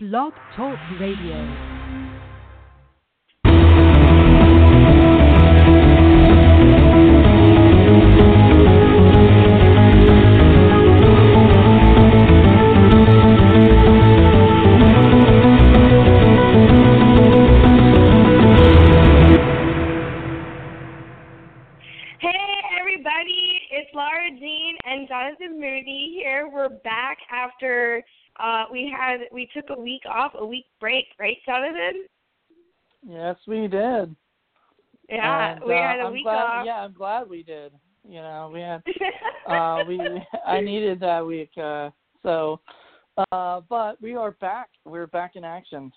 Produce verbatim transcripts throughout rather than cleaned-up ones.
Blog Talk Radio. Back after uh, we had we took a week off, a week break, right, Jonathan? Yes, we did. Yeah, and, we uh, had a I'm week glad, off. Yeah, I'm glad we did. You know, we had uh, we I needed that week, uh, so uh, but we are back. We're back in action.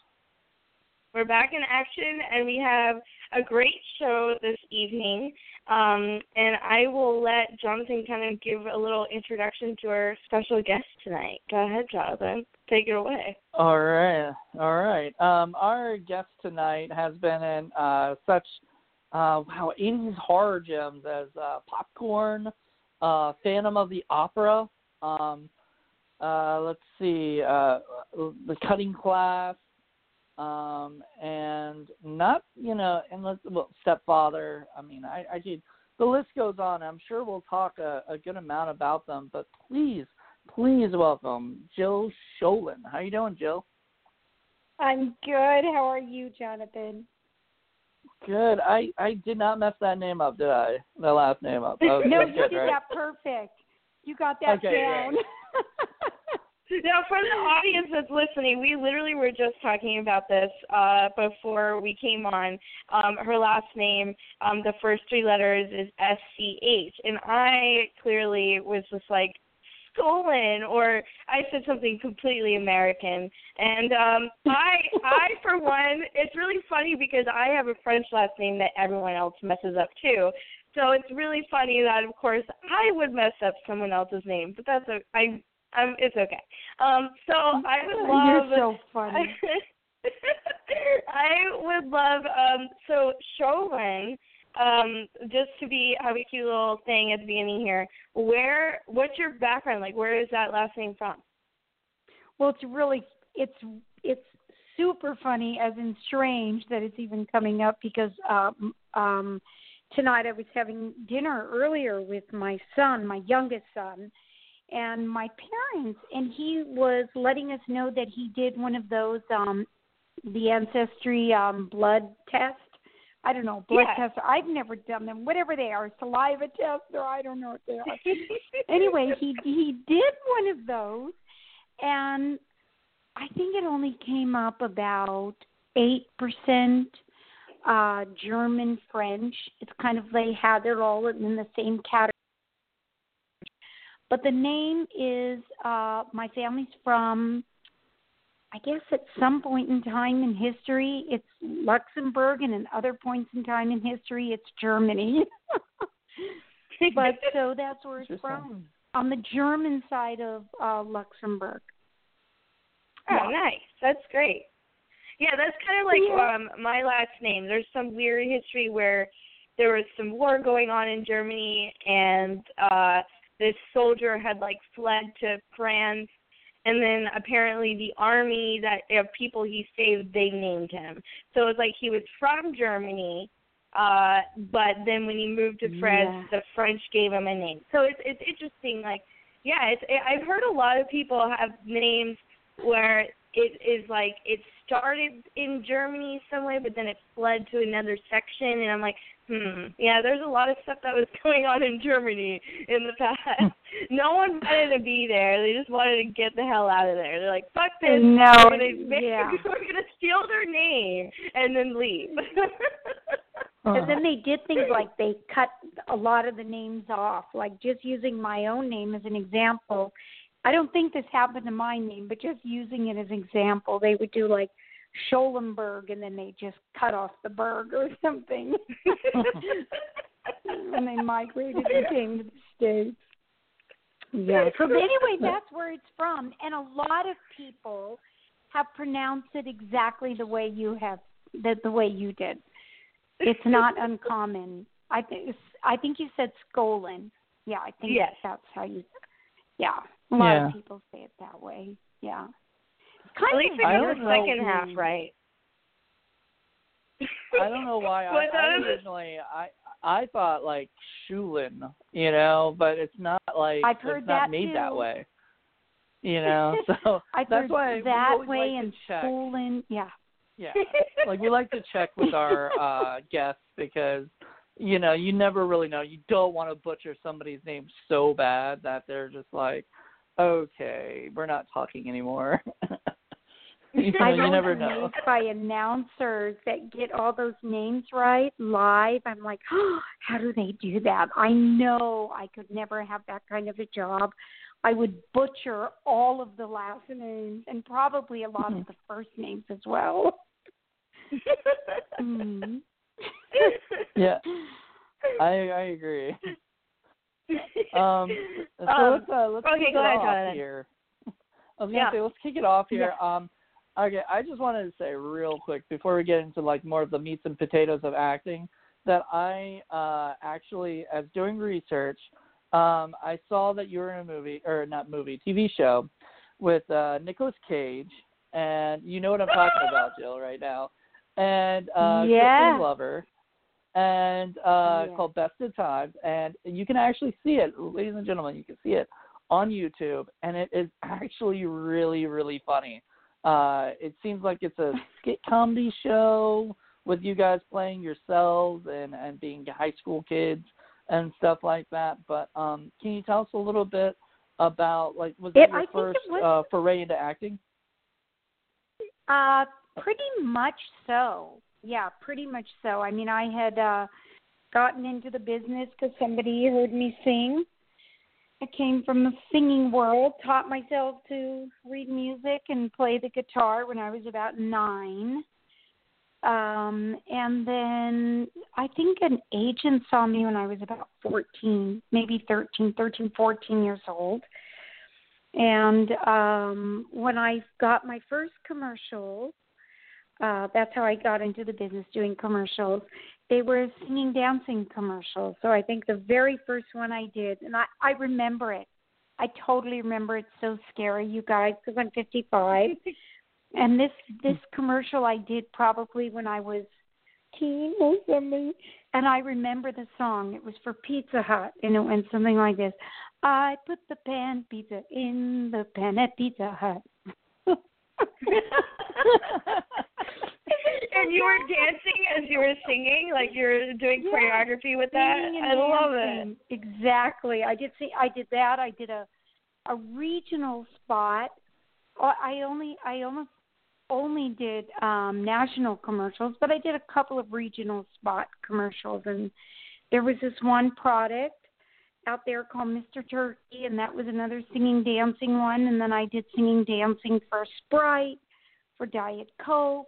We're back in action, and we have a great show this evening, um, and I will let Jonathan kind of give a little introduction to our special guest tonight. Go ahead, Jonathan. Take it away. All right. All right. Um, our guest tonight has been in uh, such, uh, wow, eighties horror gems as uh, Popcorn, uh, Phantom of the Opera, um, uh, let's see, uh, The Cutting Class, Um, and not, you know, and let's, well, Stepfather, I mean, I, I did, the list goes on. I'm sure we'll talk a, a good amount about them, but please, please welcome Jill Schoelen. How you doing, Jill? I'm good. How are you, Jonathan? Good. I, I did not mess that name up, did I? The last name up. Was, no, you good, did right? That perfect. You got that okay, down. Right. Now, for the audience that's listening, we literally were just talking about this uh, before we came on. Um, her last name, um, the first three letters is S C H, and I clearly was just like, Schoelen, or I said something completely American. And um, I, I, for one, it's really funny because I have a French last name that everyone else messes up, too. So it's really funny that, of course, I would mess up someone else's name, but that's a... I, Um, it's okay. Um, so I would love. You're so funny. I would love. Um, so Schoelen, um, just to be have a cute little thing at the beginning here. Where? What's your background like? Where is that last name from? Well, it's really it's it's super funny, as in strange, that it's even coming up because um, um, tonight I was having dinner earlier with my son, my youngest son. And my parents, and he was letting us know that he did one of those, um, the ancestry um, blood test. I don't know, blood yeah. test. I've never done them, whatever they are, saliva test, or I don't know what they are. Anyway, he he did one of those, and I think it only came up about eight percent uh, German, French. It's kind of, they had it all in the same category. But the name is, uh, my family's from, I guess at some point in time in history, it's Luxembourg, and at other points in time in history, it's Germany. But so that's where it's from, on the German side of uh, Luxembourg. Oh, yeah. Nice. That's great. Yeah, that's kind of like yeah. um, my last name. There's some weird history where there was some war going on in Germany, and... Uh, this soldier had, like, fled to France, and then apparently the army that of people he saved, they named him. So it was like he was from Germany, uh, but then when he moved to France, yeah. the French gave him a name. So it's it's interesting. Like, yeah, it's, it, I've heard a lot of people have names where it is, like, it started in Germany some way, but then it fled to another section, and I'm like, Hmm. yeah, there's a lot of stuff that was going on in Germany in the past. No one wanted to be there. They just wanted to get the hell out of there. They're like, fuck this. No, we're going yeah. to steal their name and then leave. And then they did things like they cut a lot of the names off, like just using my own name as an example. I don't think this happened to my name, but just using it as an example, they would do like, Scholenberg, and then they just cut off the berg or something. And they migrated and came to the States. Yeah. So anyway, that's where it's from. And a lot of people have pronounced it exactly the way you have, the, the way you did. It's not uncommon. I think I think you said Schoelen. Yeah, I think yes. that's how you, yeah. A lot yeah. of people say it that way. Yeah. Kind at least they got the second who, half right. I don't know why. I, I originally I I thought like Schoelen, you know, but it's not like I've heard it's that not made too. that way. You know, so I've that's heard why that we way like and Schoelen, yeah. Yeah, like we like to check with our uh, guests because, you know, you never really know. You don't want to butcher somebody's name so bad that they're just like, okay, we're not talking anymore. you know, I'm you never know. By announcers that get all those names right live, I'm like, oh, how do they do that? I know I could never have that kind of a job. I would butcher all of the last names and probably a lot of the first names as well. mm-hmm. Yeah, I I agree. Um, so um, let's uh, let's okay, kick it ahead, off Jonathan. here. I was gonna yeah. say let's kick it off here. Yeah. Um, okay, I just wanted to say real quick before we get into like more of the meats and potatoes of acting that I uh, actually, as doing research. Um, I saw that you were in a movie, or not movie, T V show with uh, Nicolas Cage, and you know what I'm talking about, Jill, right now, and uh, yeah. Kristen Glover, and uh, oh, yeah. called Best of Times, and you can actually see it, ladies and gentlemen, you can see it on YouTube, and it is actually really, really funny. Uh, it seems like it's a skit comedy show with you guys playing yourselves and, and being high school kids. And stuff like that, but um, can you tell us a little bit about like was it, it your I first it was, uh, foray into acting? Uh, pretty much so. Yeah, pretty much so. I mean, I had uh, gotten into the business because somebody heard me sing. I came from the singing world, taught myself to read music and play the guitar when I was about nine. Um, and then I think an agent saw me when I was about fourteen, maybe thirteen, thirteen, fourteen years old. And um, when I got my first commercial, uh, that's how I got into the business doing commercials. They were singing, dancing commercials. So I think the very first one I did, and I, I remember it. I totally remember it. It's so scary, you guys, because I'm fifty-five. And this, this commercial I did probably when I was teen or something. And I remember the song. It was for Pizza Hut, and it went something like this. I put the pan pizza in the pan at Pizza Hut. And you were dancing as you were singing? Like you were doing yeah, choreography with that? I love it. Exactly. I did, see, I did that. I did a, a regional spot. I only I almost only did um, national commercials, but I did a couple of regional spot commercials. And there was this one product out there called Mister Turkey, and that was another singing, dancing one. And then I did singing, dancing for Sprite, for Diet Coke,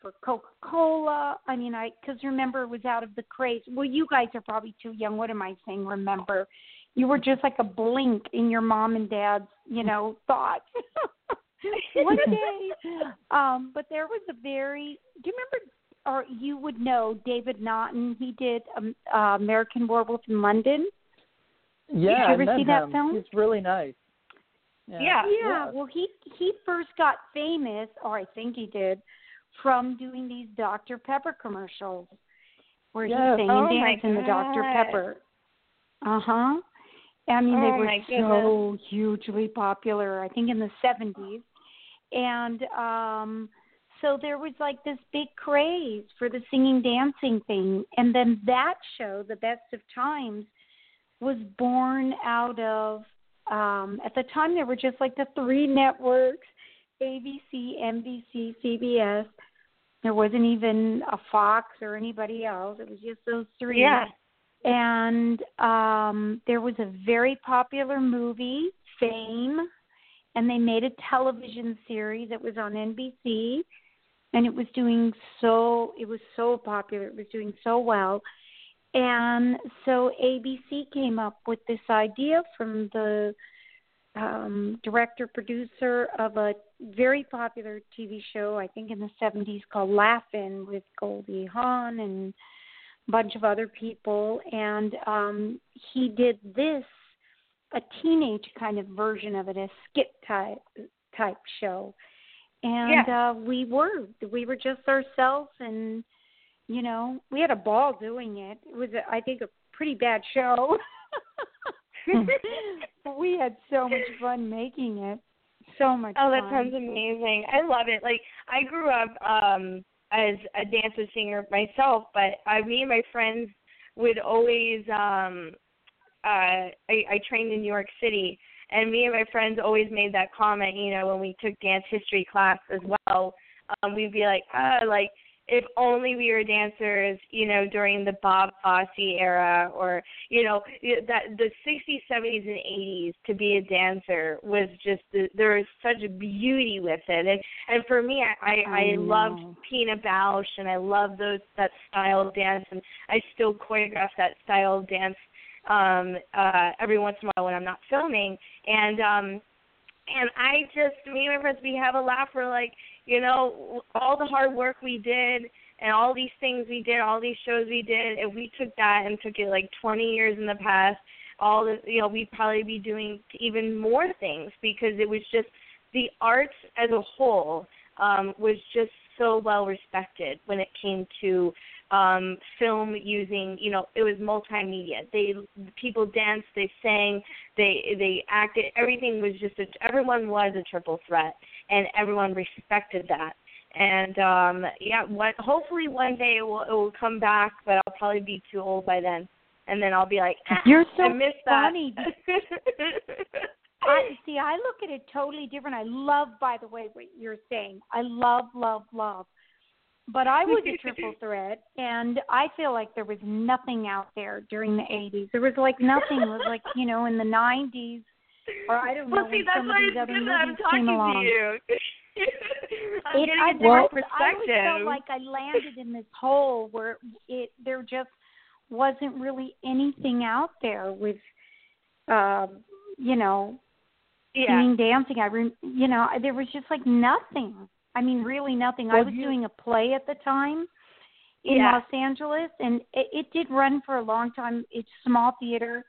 for Coca-Cola. I mean, I because remember, it was out of the craze. Well, you guys are probably too young. What am I saying? Remember, you were just like a blink in your mom and dad's, you know, thoughts. One day, um, but there was a very. Do you remember, or you would know David Naughton? He did um, uh, American Werewolf in London. Yeah, did you ever I met see that him. film? It's really nice. Yeah. Yeah. yeah. Well, he he first got famous, or I think he did, from doing these Doctor Pepper commercials, where yes. he sang oh and danced in the Doctor Pepper. Uh huh. I mean, oh they were so goodness. hugely popular. I think in the seventies. And um, so there was like this big craze for the singing, dancing thing. And then that show, The Best of Times, was born out of, um, at the time there were just like the three networks, A B C, N B C, C B S. There wasn't even a Fox or anybody else. It was just those three. Yeah. And um, there was a very popular movie, Fame. And they made a television series that was on N B C, and it was doing so, it was so popular. It was doing so well. And so A B C came up with this idea from the um, director, producer of a very popular T V show, I think in the seventies, called Laugh-In with Goldie Hawn and a bunch of other people. And um, he did this. a teenage kind of version of it, a skit type, type show. And yeah. uh, we were, we were just ourselves, and, you know, we had a ball doing it. It was, I think, a pretty bad show. But we had so much fun making it. So much fun. Oh, that sounds amazing. I love it. Like, I grew up um, as a dancer singer myself, but I, me and my friends would always, um, uh, I, I trained in New York City, and me and my friends always made that comment, you know, when we took dance history class as well. Um, we'd be like, oh, like, if only we were dancers, you know, during the Bob Fosse era, or, you know, that the sixties, seventies, and eighties to be a dancer was just, there was such a beauty with it. And, and for me, I, I, I loved Pina Bausch, and I loved those, that style of dance, and I still choreograph that style of dance um, uh, every once in a while when I'm not filming. And, um, and I just, me and my friends, we have a laugh, we're like, you know, all the hard work we did and all these things we did, all these shows we did, if we took that and took it like twenty years in the past, all the, you know, we'd probably be doing even more things, because it was just, the arts as a whole um, was just so well respected when it came to um, film using, you know, it was multimedia. They, people danced, they sang, they they acted, everything was just, a, everyone was a triple threat. And everyone respected that. And, um, yeah, what, hopefully one day it will, it will come back, but I'll probably be too old by then. And then I'll be like, ah, You're so I missed funny. that. I, see, I look at it totally different. I love, by the way, what you're saying. I love, love, love. But I was a triple threat, and I feel like there was nothing out there during the eighties. There was, like, nothing. It was, like, you know, in the nineties. Or I don't well, know see, that's some why of these other movies I'm talking to you. I'm it, getting I, a different perspective. I always felt like I landed in this hole where it there just wasn't really anything out there with, um, you know, yeah. singing, dancing. I re, you know, there was just like nothing. I mean, really nothing. Well, I was you, doing a play at the time in yeah. Los Angeles, and it, it did run for a long time. It's small theater.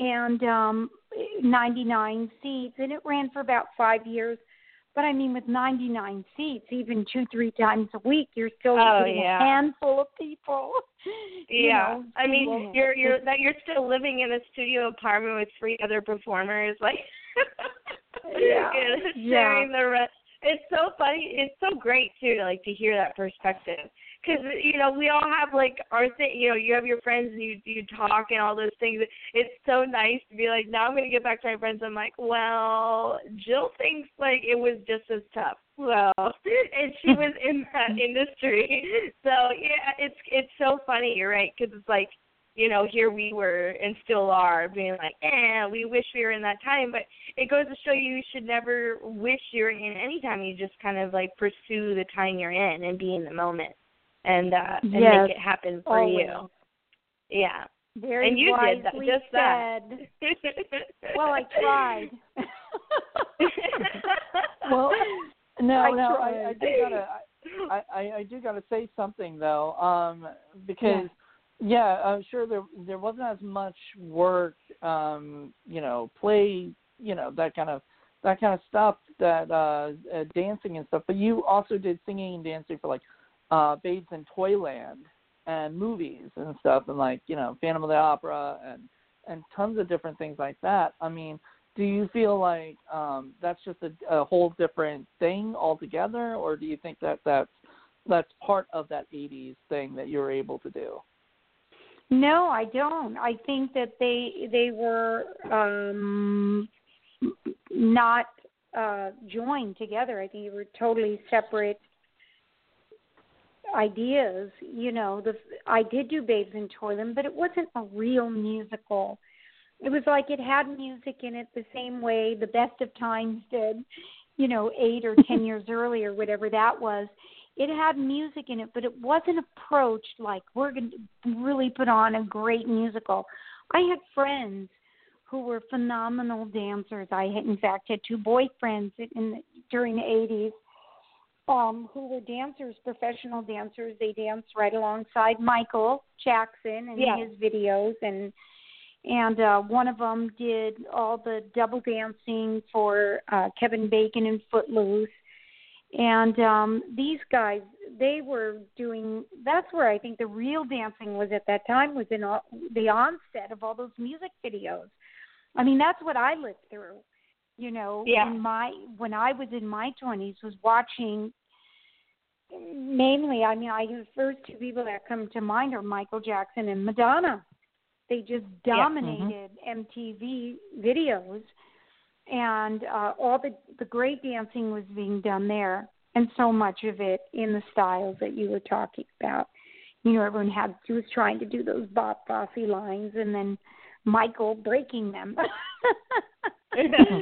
And um, ninety-nine seats, and it ran for about five years. But, I mean, with ninety-nine seats, even two, three times a week, you're still oh, getting yeah. a handful of people. Yeah. You know, I mean, you're, you're, that you're still living in a studio apartment with three other performers. Like, yeah. sharing yeah. the rest. It's so funny. It's so great, too, like, to hear that perspective. Because, you know, we all have, like, our thing, you know, you have your friends and you you talk and all those things. It's so nice to be like, now I'm going to get back to my friends. I'm like, well, Jill thinks, like, it was just as tough. Well, and she was in that industry. So, yeah, it's it's so funny, you're right, because it's like, you know, here we were and still are being like, eh, we wish we were in that time. But it goes to show you, you should never wish you were in any time. You just kind of, like, pursue the time you're in and be in the moment. And, uh, and yes, make it happen for always. you. Yeah. Very and you did that, just that. Well, I tried. well, no, I no, I, I do gotta, I, I, I do gotta say something though, um, because yeah, yeah I'm sure there there wasn't as much work, um, you know, play, you know, that kind of. that kind of stuff, that uh, uh, dancing and stuff. But you also did singing and dancing for like uh, Babes in Toyland and movies and stuff, and like, you know, Phantom of the Opera and, and tons of different things like that. I mean, do you feel like um, that's just a, a whole different thing altogether, or do you think that that's, that's part of that eighties thing that you were able to do? No, I don't. I think that they they were... Um... not uh, joined together. I think they were totally separate ideas. You know, the, I did do Babes in Toyland, but it wasn't a real musical. It was like it had music in it the same way The Best of Times did, you know, eight or ten years earlier, whatever that was. It had music in it, but it wasn't approached like we're going to really put on a great musical. I had friends who were phenomenal dancers. I had, in fact, had two boyfriends in the, during the eighties um, who were dancers, professional dancers. They danced right alongside Michael Jackson and yeah. his videos, and and uh, one of them did all the double dancing for uh, Kevin Bacon in Footloose, And um, these guys, they were doing, that's where I think the real dancing was at that time, was in all, the onset of all those music videos. I mean, that's what I lived through, you know, yeah. in my when I was in my twenties, was watching mainly, I mean, I the first two people that come to mind are Michael Jackson and Madonna. They just dominated yeah. mm-hmm. M T V videos. And uh, all the, the great dancing was being done there, and so much of it in the styles that you were talking about. You know, everyone had was trying to do those Bob Fosse lines, and then Michael breaking them.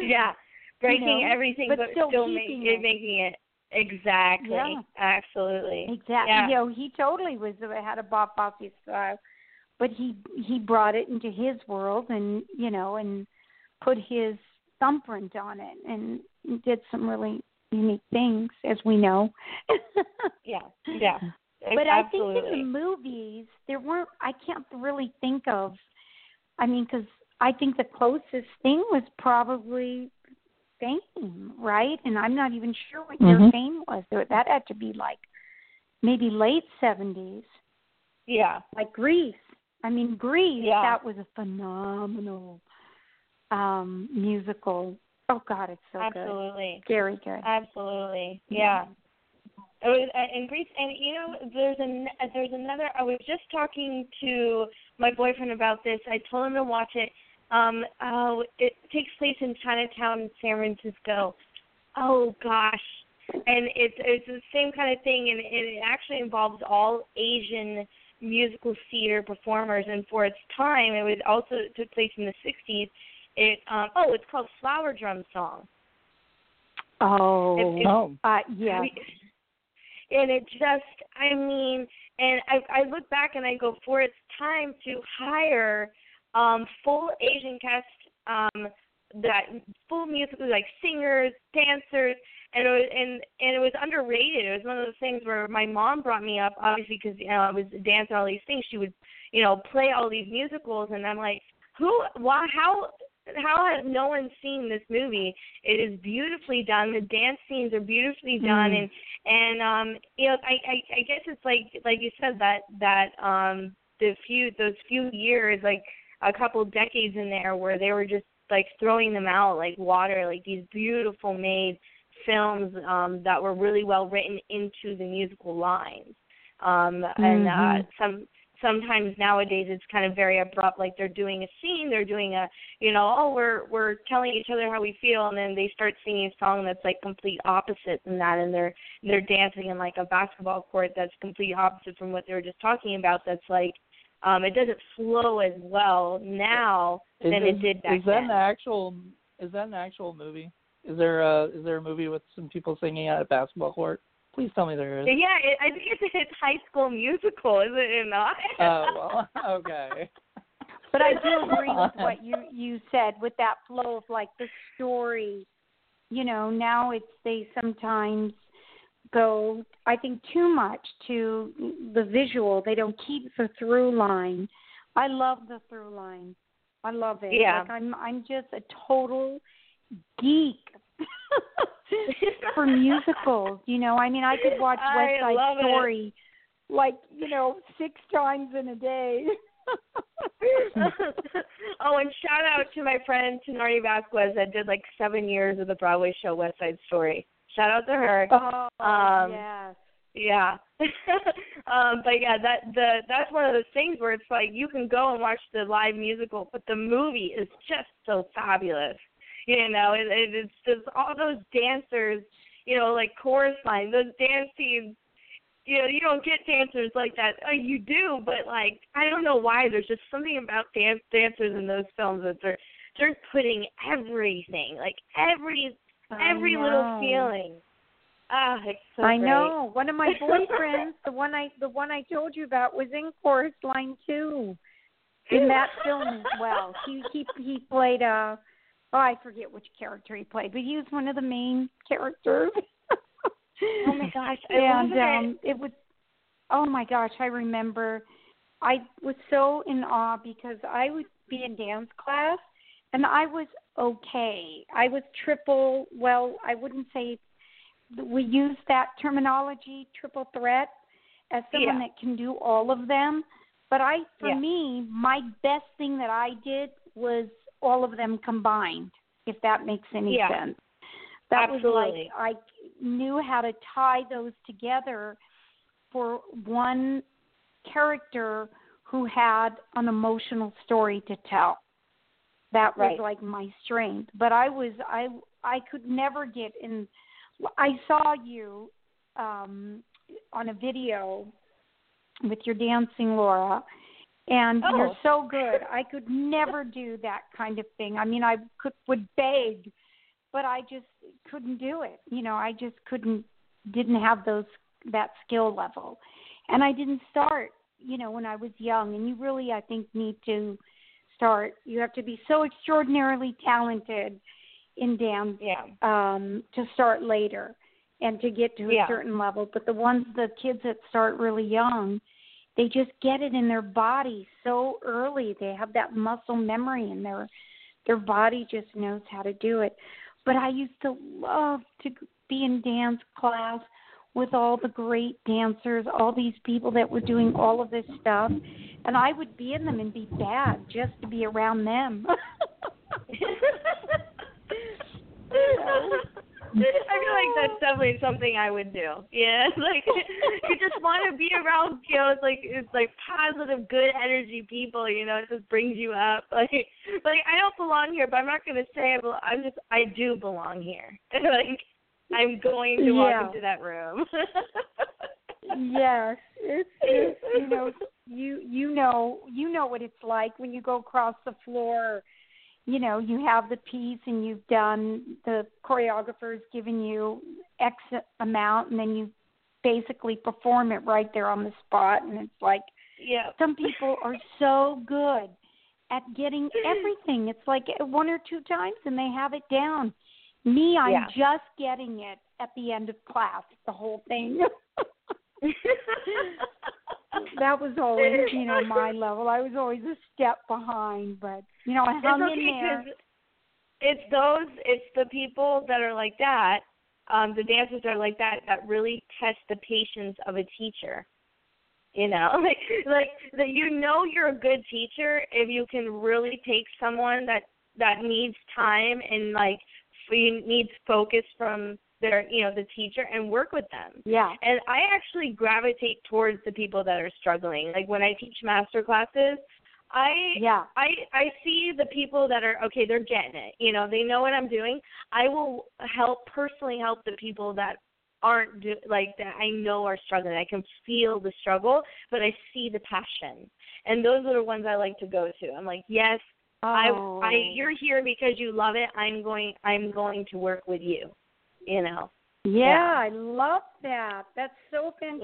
yeah, breaking you know, everything, but, but still, still making it. making it exactly, yeah. absolutely, exactly. Yeah. You know, he totally was had a Bob Fosse style, but he he brought it into his world, and you know, and put his thumbprint on it, and did some really unique things, as we know. yeah, yeah. But absolutely. I think in the movies, there weren't, I can't really think of, I mean, because I think the closest thing was probably Fame, right? And I'm not even sure what mm-hmm. your Fame was. That had to be like maybe late seventies. Yeah. Like Grease. I mean, Grease, yeah. that was a phenomenal Um, musical. Oh God, it's so Absolutely. good. Absolutely. Very good. Absolutely. Yeah. yeah. It was, uh, in Greece, and you know, there's an there's another. I was just talking to my boyfriend about this. I told him to watch it. Um, oh, it takes place in Chinatown in San Francisco. Oh gosh, and it's it's the same kind of thing, and, and it actually involves all Asian musical theater performers. And for its time, it was also it took place in the sixties. It um, oh, it's called Flower Drum Song. Oh, it, it, oh. Uh, yeah. And it just, I mean, and I, I look back and I go, for its time to hire um, full Asian cast, um, that full musical, like singers, dancers, and it was, and and it was underrated. It was one of those things where my mom brought me up, obviously, because you know I was dancing all these things. She would, you know, play all these musicals, and I'm like, who, why, how? How has no one seen this movie? It is beautifully done. The dance scenes are beautifully done, mm. and and um, you know, I, I I guess it's like like you said that that um the few those few years, like a couple decades in there, where they were just like throwing them out like water, like these beautiful made films um, that were really well written into the musical lines, um, mm-hmm. and uh, some. Sometimes nowadays it's kind of very abrupt, like they're doing a scene, they're doing a, you know, oh, we're we're telling each other how we feel, and then they start singing a song that's like complete opposite than that, and they're they're dancing in like a basketball court that's complete opposite from what they were just talking about. That's like, um, it doesn't flow as well now is than this, it did back is that then. An actual, is that an actual movie? Is there a, is there a movie with some people singing at a basketball court? Please tell me there is. Yeah, it, I think it's, it's High School Musical, is it not? Oh, well, okay. But I do agree with what you, you said with that flow of, like, the story. You know, now it's they sometimes go, I think, too much to the visual. They don't keep the through line. I love the through line. I love it. Yeah. Like, I'm, I'm just a total geek for musicals, you know. I mean, I could watch West Side Story it. like, you know, six times in a day. Oh, and shout out to my friend Tenardi Vasquez that did like seven years of the Broadway show West Side Story. Shout out to her. Oh, um, yes. Yeah. um, but yeah, that the that's one of those things where it's like you can go and watch the live musical, but the movie is just so fabulous. You know, it, it, it's just all those dancers, you know, like Chorus Line, those dance scenes. You know, you don't get dancers like that. Oh, you do, but, like, I don't know why. There's just something about dance dancers in those films that they're, they're putting everything, like every every little feeling. Ah, oh, it's so I great. know. One of my boyfriends, the one I the one I told you about, was in Chorus Line too, in that film as well. He he he played a. Oh, I forget which character he played, but he was one of the main characters. Oh my gosh! I and um, it. it was, oh my gosh! I remember, I was so in awe because I would be in dance class, and I was okay. I was triple. Well, I wouldn't say we use that terminology, triple threat, as someone yeah. that can do all of them. But I, for yeah. me, my best thing that I did was all of them combined, if that makes any yeah. sense. That Absolutely. was like I knew how to tie those together for one character who had an emotional story to tell. That was right. like my strength. But I was I I could never get in. I saw you um, on a video with your dancing, Laura, and oh. you're so good. I could never do that kind of thing. I mean, I could would beg, but I just couldn't do it. You know, I just couldn't didn't have those that skill level, and I didn't start. You know, when I was young, and you really, I think, need to start. You have to be so extraordinarily talented in dance yeah. um, to start later and to get to yeah. a certain level. But the ones, the kids that start really young, they just get it in their body so early. They have that muscle memory, and their their body just knows how to do it. But I used to love to be in dance class with all the great dancers, all these people that were doing all of this stuff. And I would be in them and be bad just to be around them. You know? I feel like that's definitely something I would do. Yeah, like you just want to be around, you know, it's like it's like positive, good energy people. You know, it just brings you up. Like, like I don't belong here, but I'm not going to say I belong. I'm just I do belong here. Like, I'm going to walk yeah. into that room. Yes, it's, it's, you know, you you know you know what it's like when you go across the floor. You know, you have the piece and you've done, the choreographer's given you X amount, and then you basically perform it right there on the spot. And it's like, yeah. some people are so good at getting everything. It's like one or two times and they have it down. Me, I'm yeah. just getting it at the end of class, the whole thing. That was always, you know, my level. I was always a step behind, but, you know, I hung in there. It's those, it's the people that are like that, um, the dancers that are like that, that really test the patience of a teacher. You know, like, like that you know you're a good teacher if you can really take someone that, that needs time and, like, needs focus from their, you know, the teacher, and work with them. Yeah. And I actually gravitate towards the people that are struggling. Like when I teach master classes, I yeah. I I see the people that are okay, they're getting it. You know, they know what I'm doing. I will help personally help the people that aren't do, like that I know are struggling. I can feel the struggle, but I see the passion. And those are the ones I like to go to. I'm like, "Yes, oh. I, I you're here because you love it. I'm going I'm going to work with you." You know. Yeah, yeah, I love that. That's so fantastic.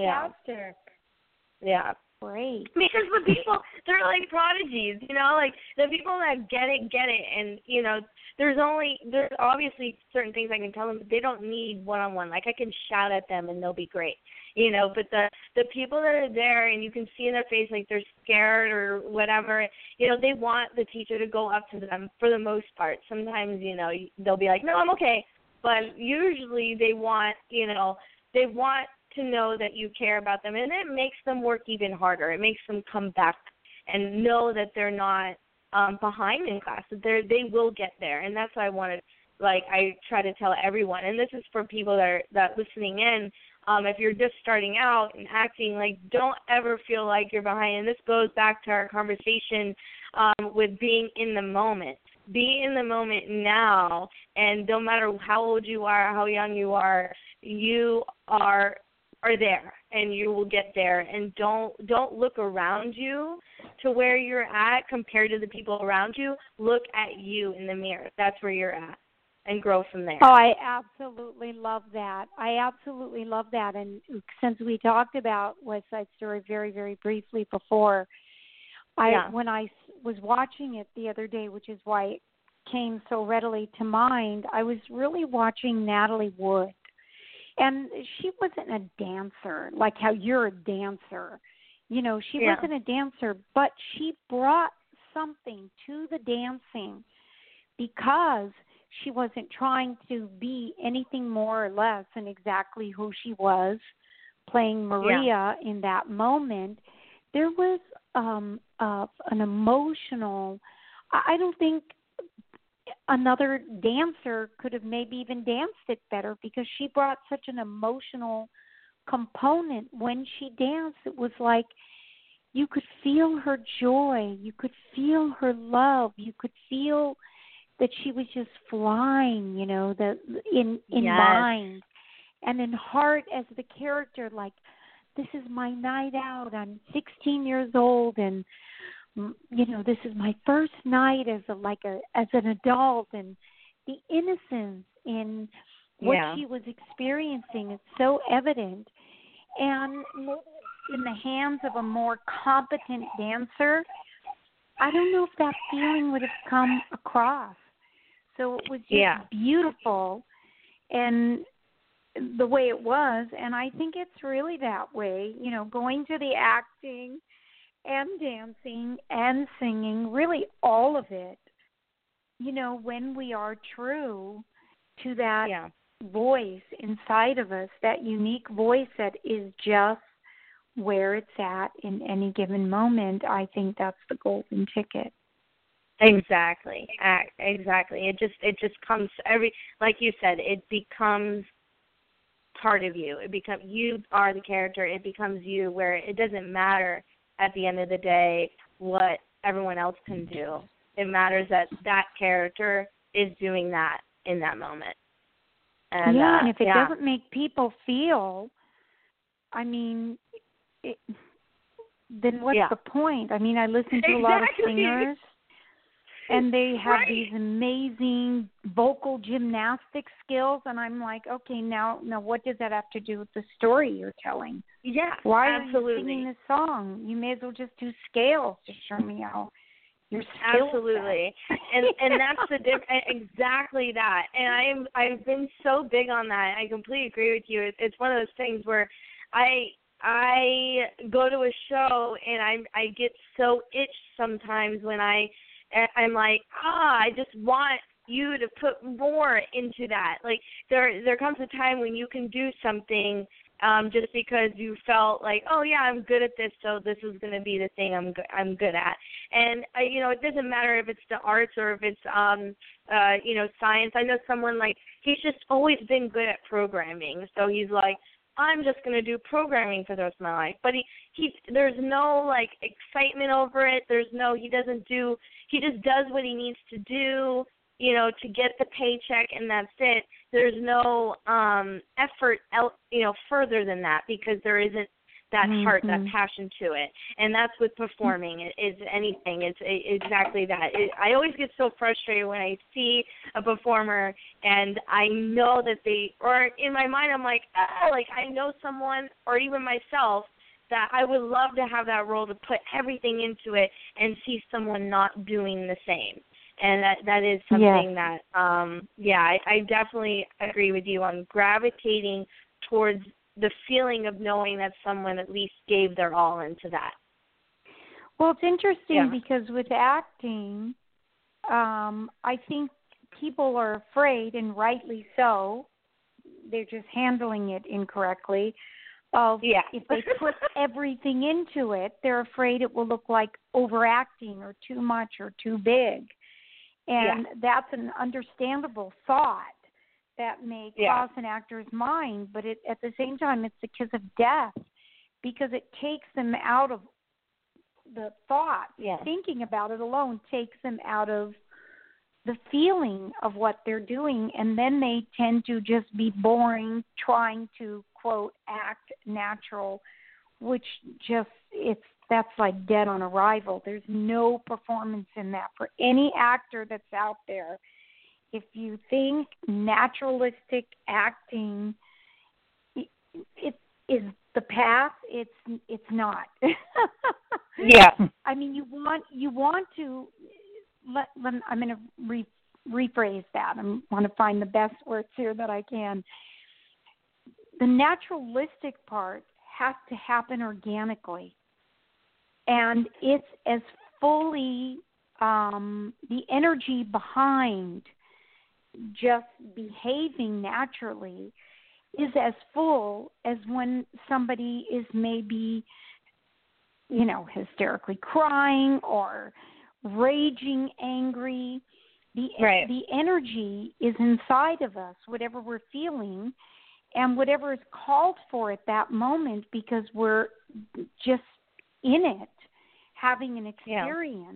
Yeah. yeah. Great. Because the people, they're like prodigies, you know, like the people that get it, get it. And, you know, there's only, there's obviously certain things I can tell them, but they don't need one-on-one. Like I can shout at them and they'll be great, you know, but the, the people that are there and you can see in their face, like they're scared or whatever, you know, they want the teacher to go up to them for the most part. Sometimes, you know, they'll be like, no, I'm okay. But usually they want, you know, they want to know that you care about them. And it makes them work even harder. It makes them come back and know that they're not um, behind in class, that they they will get there. And that's why I wanted, like, I try to tell everyone. And this is for people that are that listening in. Um, if you're just starting out and acting, like, don't ever feel like you're behind. And this goes back to our conversation um, with being in the moment. Be in the moment now, and no matter how old you are, how young you are, you are are there, and you will get there. And don't don't look around you to where you're at compared to the people around you. Look at you in the mirror. That's where you're at, and grow from there. Oh, I absolutely love that. I absolutely love that. And since we talked about West Side Story very, very briefly before, I yeah. when I was watching it the other day, which is why it came so readily to mind, I was really watching Natalie Wood. And she wasn't a dancer, like how you're a dancer. You know, she yeah. wasn't a dancer, but she brought something to the dancing because She wasn't trying to be anything more or less than exactly who she was playing Maria yeah. in that moment. There was um, uh, an emotional, I don't think another dancer could have maybe even danced it better, because she brought such an emotional component when she danced. It was like you could feel her joy. You could feel her love. You could feel that she was just flying, you know, the, in, in yes. mind and in heart as the character, like, this is my night out. I'm sixteen years old, and you know, this is my first night as a like a as an adult, and the innocence in what yeah. she was experiencing is so evident. And in the hands of a more competent dancer, I don't know if that feeling would have come across. So it was just yeah. beautiful, and the way it was, and I think it's really that way, you know, going to the acting and dancing and singing, really all of it, you know, when we are true to that yeah. voice inside of us, that unique voice that is just where it's at in any given moment, I think that's the golden ticket. Exactly. Exactly. It just, it just comes every, like you said, it becomes part of you. It becomes, you are the character. It becomes you, where it doesn't matter at the end of the day what everyone else can do. It matters that that character is doing that in that moment. And, yeah, uh, and if it yeah. doesn't make people feel, I mean, it, then what's yeah. the point? I mean, I listen to a exactly. lot of singers, and they have right. these amazing vocal gymnastic skills, and I'm like, okay, now now what does that have to do with the story you're telling? Yeah, why absolutely. are you singing this song? You may as well just do scales to show me how you're absolutely. and and that's the difference. Exactly that. And I'm I've been so big on that. I completely agree with you. It's, it's one of those things where I I go to a show and I I get so itched sometimes when I. I'm like, ah, I just want you to put more into that. Like, there there comes a time when you can do something um, just because you felt like, oh, yeah, I'm good at this, so this is going to be the thing I'm, go- I'm good at. And, uh, you know, it doesn't matter if it's the arts or if it's, um, uh, you know, science. I know someone, like, he's just always been good at programming. So he's like, I'm just going to do programming for the rest of my life. But he, he, there's no, like, excitement over it. There's no, he doesn't do, he just does what he needs to do, you know, to get the paycheck, and that's it. There's no um, effort, el- you know, further than that, because there isn't that mm-hmm. heart, that passion to it. And that's with performing is anything. It's exactly that. It, I always get so frustrated when I see a performer and I know that they, or in my mind I'm like, ah, like I know someone or even myself that I would love to have that role, to put everything into it and see someone not doing the same. And that, that is something yeah. that, um, yeah, I, I definitely agree with you on gravitating towards the feeling of knowing that someone at least gave their all into that. Well, it's interesting yeah. because with acting, um, I think people are afraid, and rightly so, they're just handling it incorrectly, of yeah. if they put everything into it, they're afraid it will look like overacting or too much or too big. And yeah. that's an understandable thought that may cross yeah. an actor's mind, but it, at the same time, it's the kiss of death, because it takes them out of the thought. Yeah. Thinking about it alone takes them out of the feeling of what they're doing, and then they tend to just be boring, trying to, quote, act natural, which just, it's that's like dead on arrival. There's no performance in that for any actor that's out there. If you think naturalistic acting it, it is the path, it's it's not. yeah. I mean, you want you want to. Let, let I'm going to re, rephrase that. I want to find the best words here that I can. The naturalistic part has to happen organically, and it's as fully um, the energy behind just behaving naturally is as full as when somebody is maybe, you know, hysterically crying or raging angry. The, right. the energy is inside of us, whatever we're feeling and whatever is called for at that moment, because we're just in it, having an experience.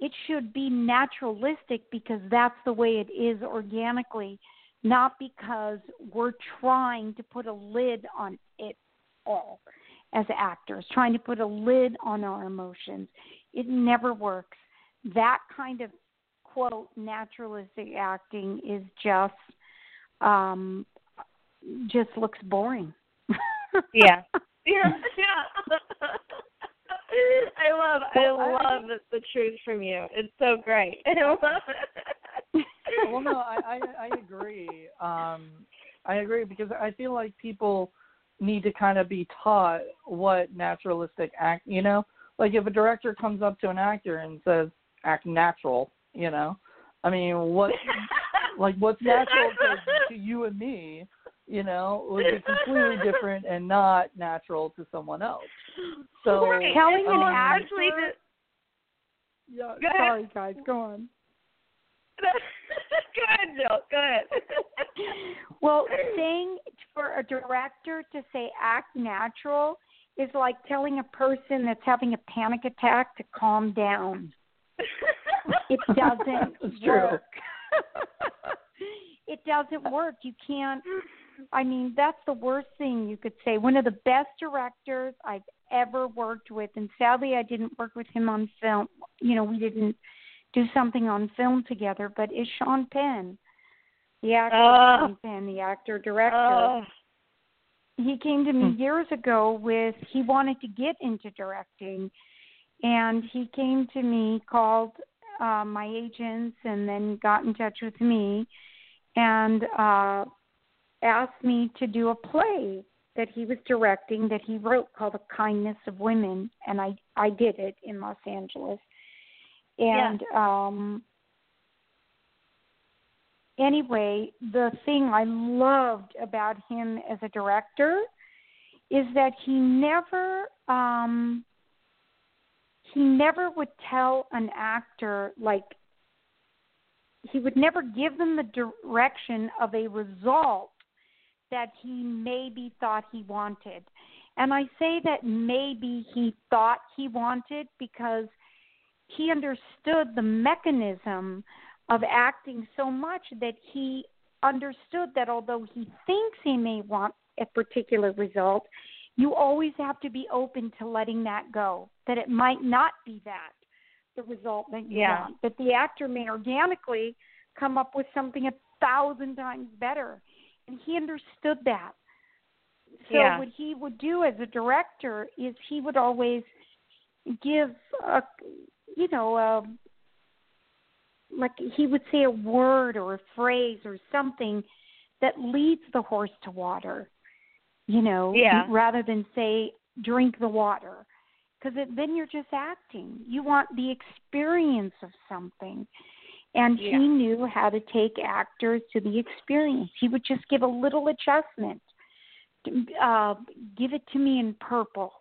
Yeah. It should be naturalistic because that's the way it is organically, not because we're trying to put a lid on it all as actors, trying to put a lid on our emotions. It never works. That kind of, quote, naturalistic acting is just, um, just looks boring. Yeah. Yeah. Yeah. I love, I love the, the truth from you. It's so great. I love it. Well, no, I, I, I agree. Um, I agree because I feel like people need to kind of be taught what naturalistic act, you know, like if a director comes up to an actor and says, act natural, you know, I mean, what, like what's natural to, to you and me, you know, would be completely different and not natural to someone else. So right. telling um, an actor, to... yeah, go sorry ahead. guys, go on. Go ahead, Jill. Go ahead. Well, saying for a director to say act natural is like telling a person that's having a panic attack to calm down. It doesn't It's work. It doesn't work. You can't. I mean, that's the worst thing you could say. One of the best directors I've ever worked with, and sadly I didn't work with him on film. You know, we didn't do something on film together, but is Sean Penn, the actor, uh, Sean Penn, the actor-director. Uh, he came to me years ago with, he wanted to get into directing, and he came to me, called uh, my agents, and then got in touch with me, and uh, asked me to do a play that he was directing that he wrote called The Kindness of Women, and I, I did it in Los Angeles. And yeah. um, anyway, the thing I loved about him as a director is that he never um, he never would tell an actor, like, he would never give them the direction of a result that he maybe thought he wanted. And I say that maybe he thought he wanted because he understood the mechanism of acting so much that he understood that although he thinks he may want a particular result, you always have to be open to letting that go, that it might not be that, the result that you yeah. want, that the actor may organically come up with something a thousand times better. And he understood that. So yeah. what he would do as a director is he would always give a... you know, uh, like he would say a word or a phrase or something that leads the horse to water, you know, yeah. rather than say, drink the water. Because then you're just acting. You want the experience of something. And yeah. he knew how to take actors to the experience. He would just give a little adjustment. Uh, give it to me in purple.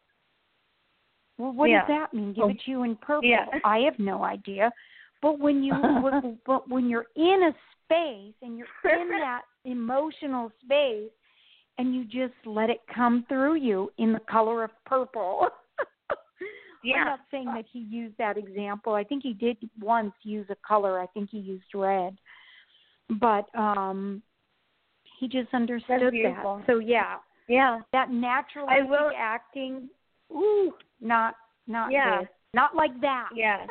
Well, what yeah. does that mean? Give it to you in purple. Yeah. I have no idea. But when you, but when you're in a space and you're in that emotional space, and you just let it come through you in the color of purple. Yeah. I'm not saying that he used that example. I think he did once use a color. I think he used red, but um, he just understood that. So yeah, yeah, that naturalistic will... acting. Ooh, not, not yeah. this. Not like that. Yeah.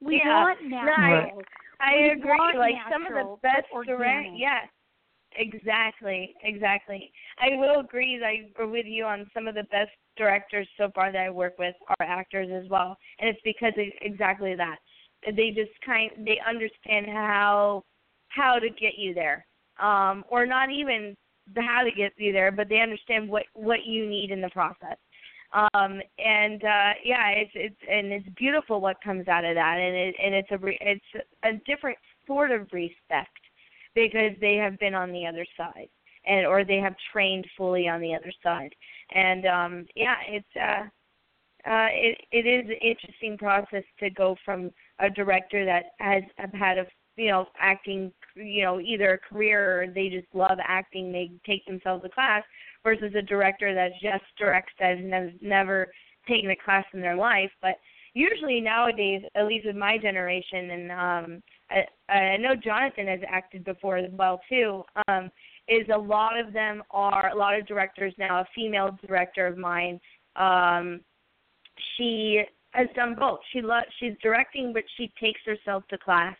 We yeah. want natural. No, I, I agree. Like natural, some of the best direct, yes, exactly, exactly. I will agree that I, with you on some of the best directors so far that I work with are actors as well, and it's because of exactly that. They just kind, they understand how how to get you there, um, or not even the how to get you there, but they understand what, what you need in the process. Um, and, uh, yeah, it's, it's, and it's beautiful what comes out of that. And it, and it's a, re, it's a different sort of respect because they have been on the other side, and or they have trained fully on the other side. And um, yeah, it's uh, uh, it it is an interesting process to go from a director that has have had a you know acting you know either a career or they just love acting, they take themselves a class, versus a director that just directs that has never taken a class in their life. But usually nowadays, at least with my generation, and um, I, I know Jonathan has acted before as well too, um, is a lot of them are, a lot of directors now, a female director of mine, um, she has done both. She lo- She's directing, but she takes herself to class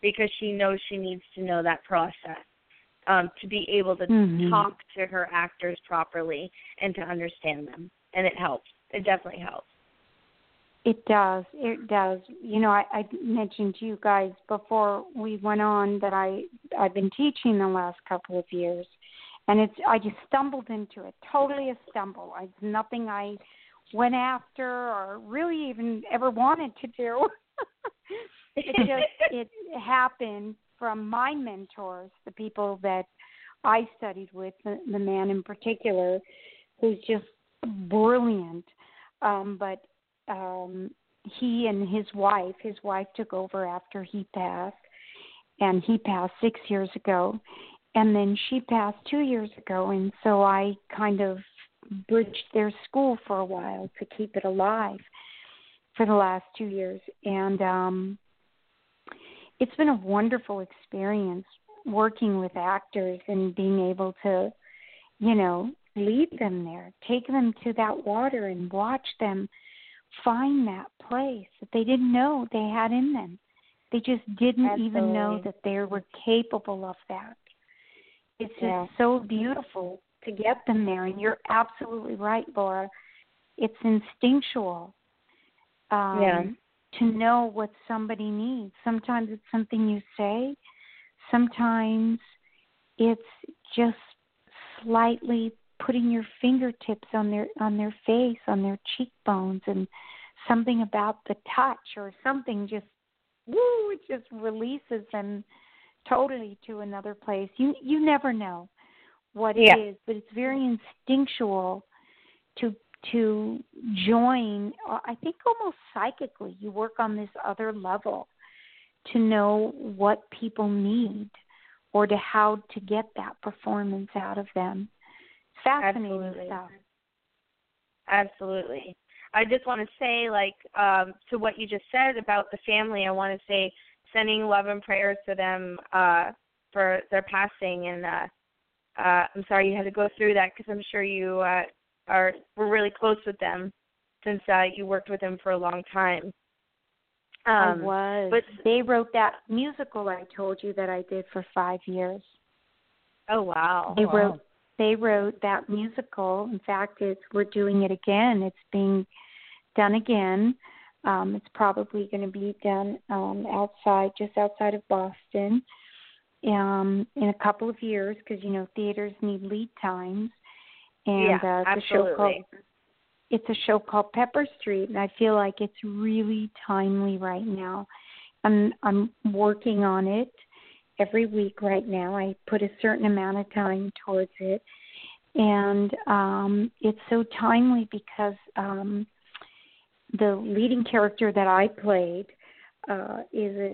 because she knows she needs to know that process um, to be able to mm-hmm. talk to her actors properly and to understand them. And it helps. It definitely helps. It does. It does. You know, I, I mentioned to you guys before we went on that I, I've been teaching the last couple of years, and it's I just stumbled into it, totally a stumble. It's nothing I went after or really even ever wanted to do. It just it happened from my mentors, the people that I studied with, the, the man in particular, who's just brilliant, um, but Um, he and his wife, his wife took over after he passed, and he passed six years ago, and then she passed two years ago, and so I kind of bridged their school for a while to keep it alive for the last two years, and um, it's been a wonderful experience working with actors and being able to, you know, lead them there, take them to that water and watch them find that place that they didn't know they had in them. They just didn't Absolutely. even know that they were capable of that. It's yeah. just so beautiful to get them there. And you're absolutely right, Laura. It's instinctual um, yeah. to know what somebody needs. Sometimes it's something you say. Sometimes it's just slightly putting your fingertips on their on their face, on their cheekbones, and something about the touch or something just, woo, it just releases them totally to another place. You you never know what it yeah. is, but it's very instinctual to to join, I think almost psychically. You work on this other level to know what people need or to how to get that performance out of them. Fascinating Absolutely. stuff. Absolutely. I just want to say, like, um, to what you just said about the family, I want to say sending love and prayers to them uh, for their passing. And uh, uh, I'm sorry you had to go through that because I'm sure you uh, are were really close with them since uh, you worked with them for a long time. Um, I was. But they wrote that musical I told you that I did for five years. Oh, wow. They wow. wrote. They wrote that musical. In fact, it's we're doing it again. It's being done again. Um, it's probably going to be done um, outside, just outside of Boston, um, in a couple of years because you know theaters need lead times. And yeah, uh, it's absolutely. A show called, it's a show called Pepper Street, and I feel like it's really timely right now. I'm I'm working on it. Every week right now, I put a certain amount of time towards it, and um, it's so timely because um, the leading character that I played uh, is a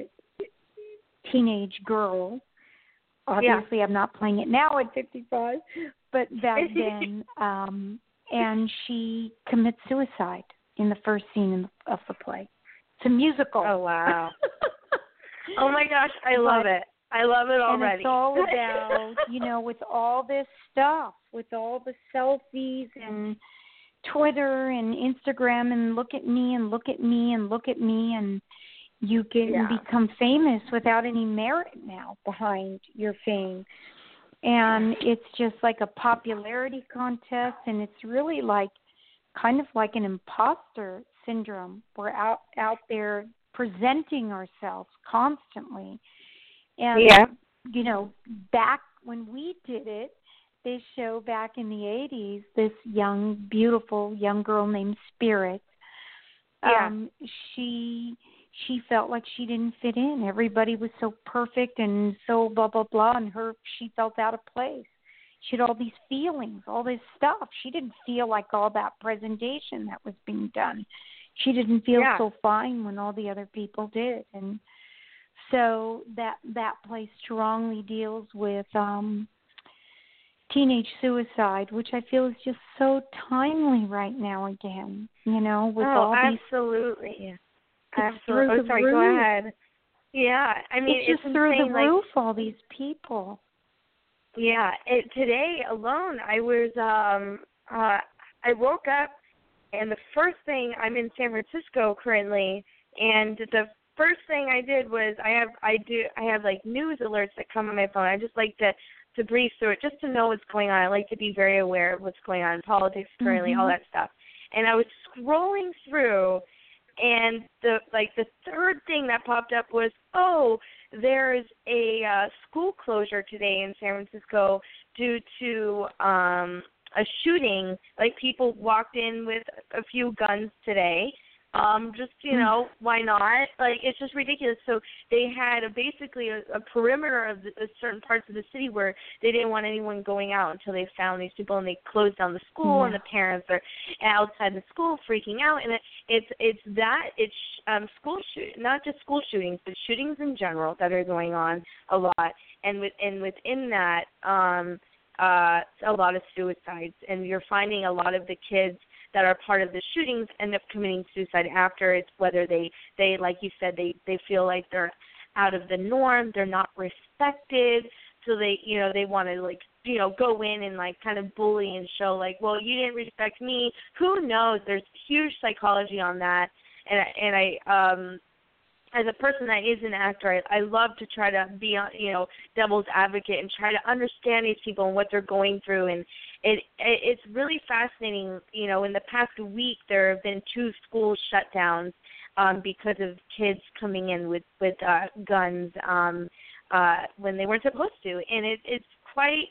teenage girl. Obviously, yeah. I'm not playing it now at fifty-five, but back then, um, and she commits suicide in the first scene of the play. It's a musical. Oh, wow. Oh, my gosh, I but, love it. I love it already. And it's all about, you know, with all this stuff, with all the selfies and Twitter and Instagram and look at me and look at me and look at me, and you can yeah. become famous without any merit now behind your fame. And it's just like a popularity contest, and it's really like kind of like an imposter syndrome. We're out, out there presenting ourselves constantly. And, yeah. you know, back when we did it, this show back in the eighties, this young, beautiful young girl named Spirit, yeah. um, she she felt like she didn't fit in. Everybody was so perfect and so blah, blah, blah, and her, she felt out of place. She had all these feelings, all this stuff. She didn't feel like all that presentation that was being done. She didn't feel yeah. so fine when all the other people did. And so that that play strongly deals with um, teenage suicide, which I feel is just so timely right now again, you know, with oh, all absolutely. these... Absolutely. Absolutely. Oh, sorry, roof. go ahead. Yeah, I mean, it's, it's just through the like, roof, all these people. Yeah, it, today alone, I was, um, uh, I woke up, and the first thing, I'm in San Francisco currently, and the first thing I did was, I have, I do, I have, like, news alerts that come on my phone. I just like to, to breeze through it, just to know what's going on. I like to be very aware of what's going on, politics currently, mm-hmm. all that stuff. And I was scrolling through, and the like the third thing that popped up was, oh, there's a uh, school closure today in San Francisco due to um, a shooting. Like, people walked in with a few guns today. Um, just, you know, why not? Like, it's just ridiculous. So they had a, basically a, a perimeter of the, a certain parts of the city where they didn't want anyone going out until they found these people, and they closed down the school, yeah. and the parents are outside the school freaking out. And it, it's it's that it's um, school shoot, not just school shootings, but shootings in general that are going on a lot, and with and within that, um, uh, a lot of suicides, and you're finding a lot of the kids that are part of the shootings end up committing suicide after. It's whether they, they like you said, they, they feel like they're out of the norm, they're not respected, so they, you know, they want to, like, you know, go in and, like, kind of bully and show, like, well, you didn't respect me. Who knows? There's huge psychology on that, and I, and I um, as a person that is an actor, I, I love to try to be, you know, devil's advocate and try to understand these people and what they're going through. And it, it it's really fascinating. You know, in the past week, there have been two school shutdowns um, because of kids coming in with, with uh, guns um, uh, when they weren't supposed to. And it, it's quite,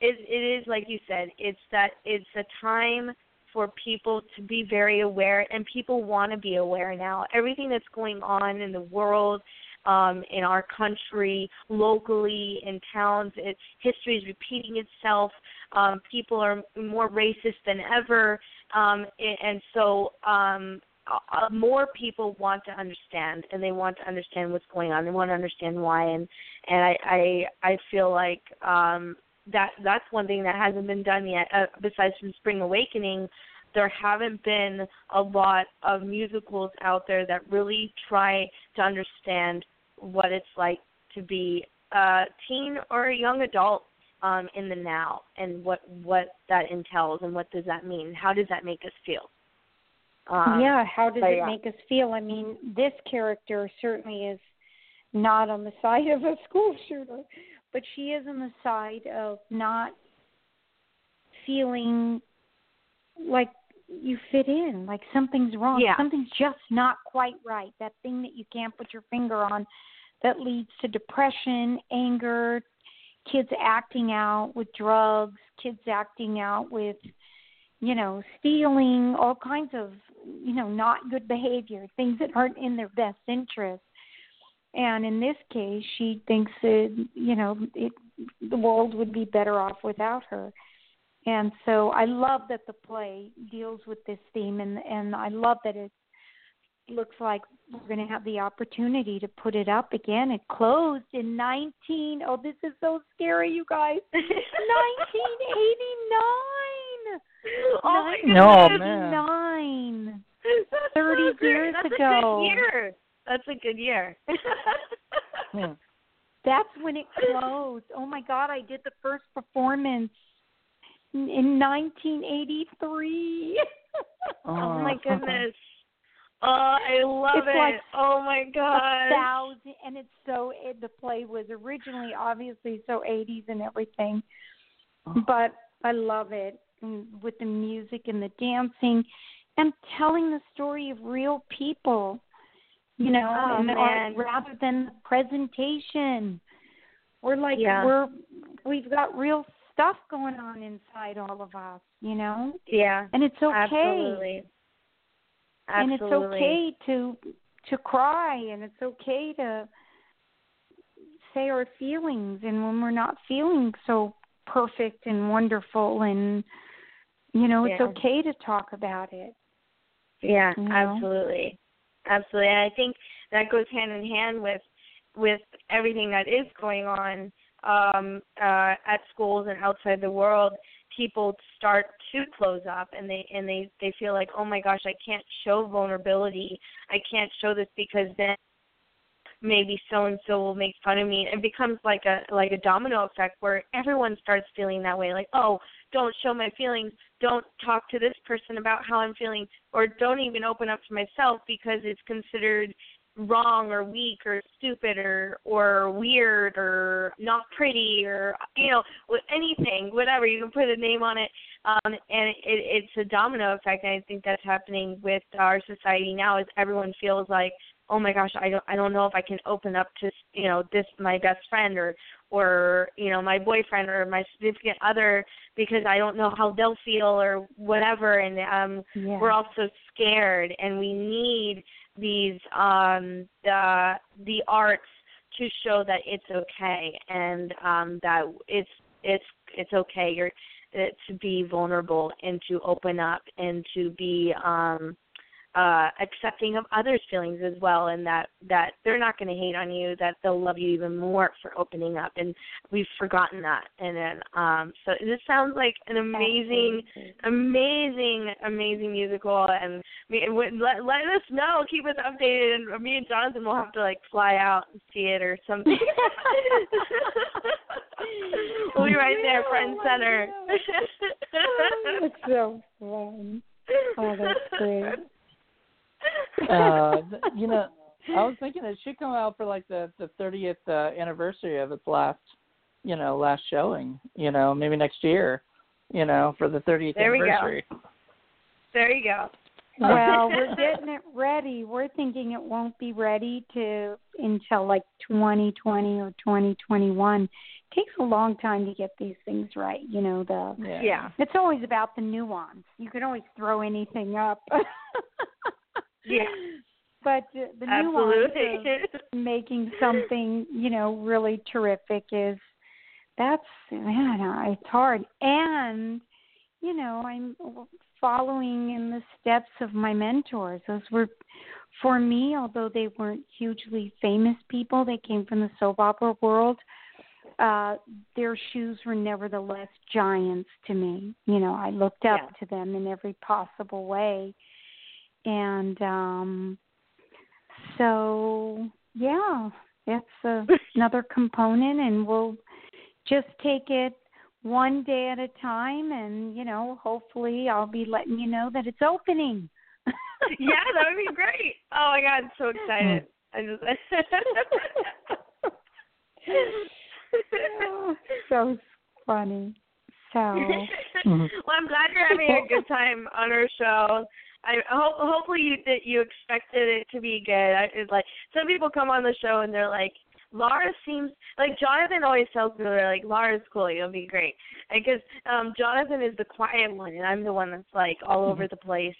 it, it is, like you said, it's that it's a time for people to be very aware, and people want to be aware now. Everything that's going on in the world, um, in our country, locally, in towns, it, history is repeating itself. Um, people are more racist than ever, um, and, and so um, uh, more people want to understand, and they want to understand what's going on. They want to understand why, and and I I, I feel like. Um, That that's one thing that hasn't been done yet. Uh, besides from Spring Awakening, there haven't been a lot of musicals out there that really try to understand what it's like to be a teen or a young adult um, in the now, and what, what that entails, and what does that mean? How does that make us feel? Um, yeah, how does it yeah. make us feel? I mean, this character certainly is not on the side of a school shooter, but she is on the side of not feeling like you fit in, like something's wrong. Yeah. Something's just not quite right, that thing that you can't put your finger on that leads to depression, anger, kids acting out with drugs, kids acting out with, you know, stealing, all kinds of, you know, not good behavior, things that aren't in their best interest. And in this case, she thinks that, you know, it, the world would be better off without her. And so I love that the play deals with this theme, and, and I love that it looks like we're going to have the opportunity to put it up again. It closed in nineteen oh, this is so scary, you guys, nineteen eighty-nine Oh, nineteen eighty-nine Oh, thirty so years That's ago. A good year. That's a good year. yeah. That's when it closed. Oh, my God, I did the first performance in, in nineteen eighty-three Oh, my goodness. Oh, I love it's it. Like oh, my God. thousand, and it's so, it, the play was originally, obviously, so eighties and everything. Oh. But I love it, and with the music and the dancing and telling the story of real people. You know, oh, and art, rather than presentation, we're like yeah. we're we've got real stuff going on inside all of us. You know, yeah, and it's okay. Absolutely. Absolutely. And it's okay to to cry, and it's okay to say our feelings, and when we're not feeling so perfect and wonderful, and, you know, it's yeah. okay to talk about it. Yeah, you know? absolutely. Absolutely. And I think that goes hand in hand with, with everything that is going on um, uh, at schools and outside the world. People start to close up, and they and they, they feel like, oh my gosh, I can't show vulnerability. I can't show this because then maybe so and so will make fun of me. It becomes like a like a domino effect where everyone starts feeling that way. Like, oh, don't show my feelings. Don't talk to this person about how I'm feeling, or don't even open up to myself because it's considered wrong or weak or stupid or or weird or not pretty or, you know, with anything, whatever, you can put a name on it. Um, and it, it's a domino effect, and I think that's happening with our society now, is everyone feels like, oh my gosh, I don't I don't know if I can open up to, you know, this my best friend or or, you know, my boyfriend or my significant other because I don't know how they'll feel or whatever. And um, yeah. we're also scared, and we need these um, the the arts to show that it's okay, and um, that it's it's it's okay you're, to be vulnerable and to open up and to be um, uh, accepting of others' feelings as well, and that, that they're not going to hate on you, that they'll love you even more for opening up, and we've forgotten that. And then um, so this sounds like an amazing, amazing, amazing musical, and we, let, let us know, keep us updated, and me and Jonathan will have to like fly out and see it or something. We'll be right there, Friend Center. It's so fun. Oh, that's great. Uh, you know, I was thinking it should come out for like the, the thirtieth uh, anniversary of its last, you know, last showing, you know, maybe next year, you know, for the thirtieth there anniversary. We go. There you go. Well, we're getting it ready. We're thinking it won't be ready to until like twenty twenty or twenty twenty-one. It takes a long time to get these things right, you know. The yeah. yeah. It's always about the nuance. You can always throw anything up. yeah. But the Absolutely. nuance of making something, you know, really terrific is that's man, it's hard. And you know, I'm following in the steps of my mentors. Those were, for me, although they weren't hugely famous people, they came from the soap opera world. Uh, their shoes were nevertheless giants to me. You know, I looked up yeah. to them in every possible way. And um, so, yeah, that's a, another component, and we'll just take it one day at a time, and, you know, hopefully I'll be letting you know that it's opening. Yeah, that would be great. Oh, my God, I'm so excited. I just oh, so funny. So well, I'm glad you're having a good time on our show. I hope, hopefully you, that you expected it to be good. I, it's like some people come on the show and they're like, Laura seems, like Jonathan always tells me, they're like, Laura's cool, you'll be great. Because um, Jonathan is the quiet one, and I'm the one that's like all over the place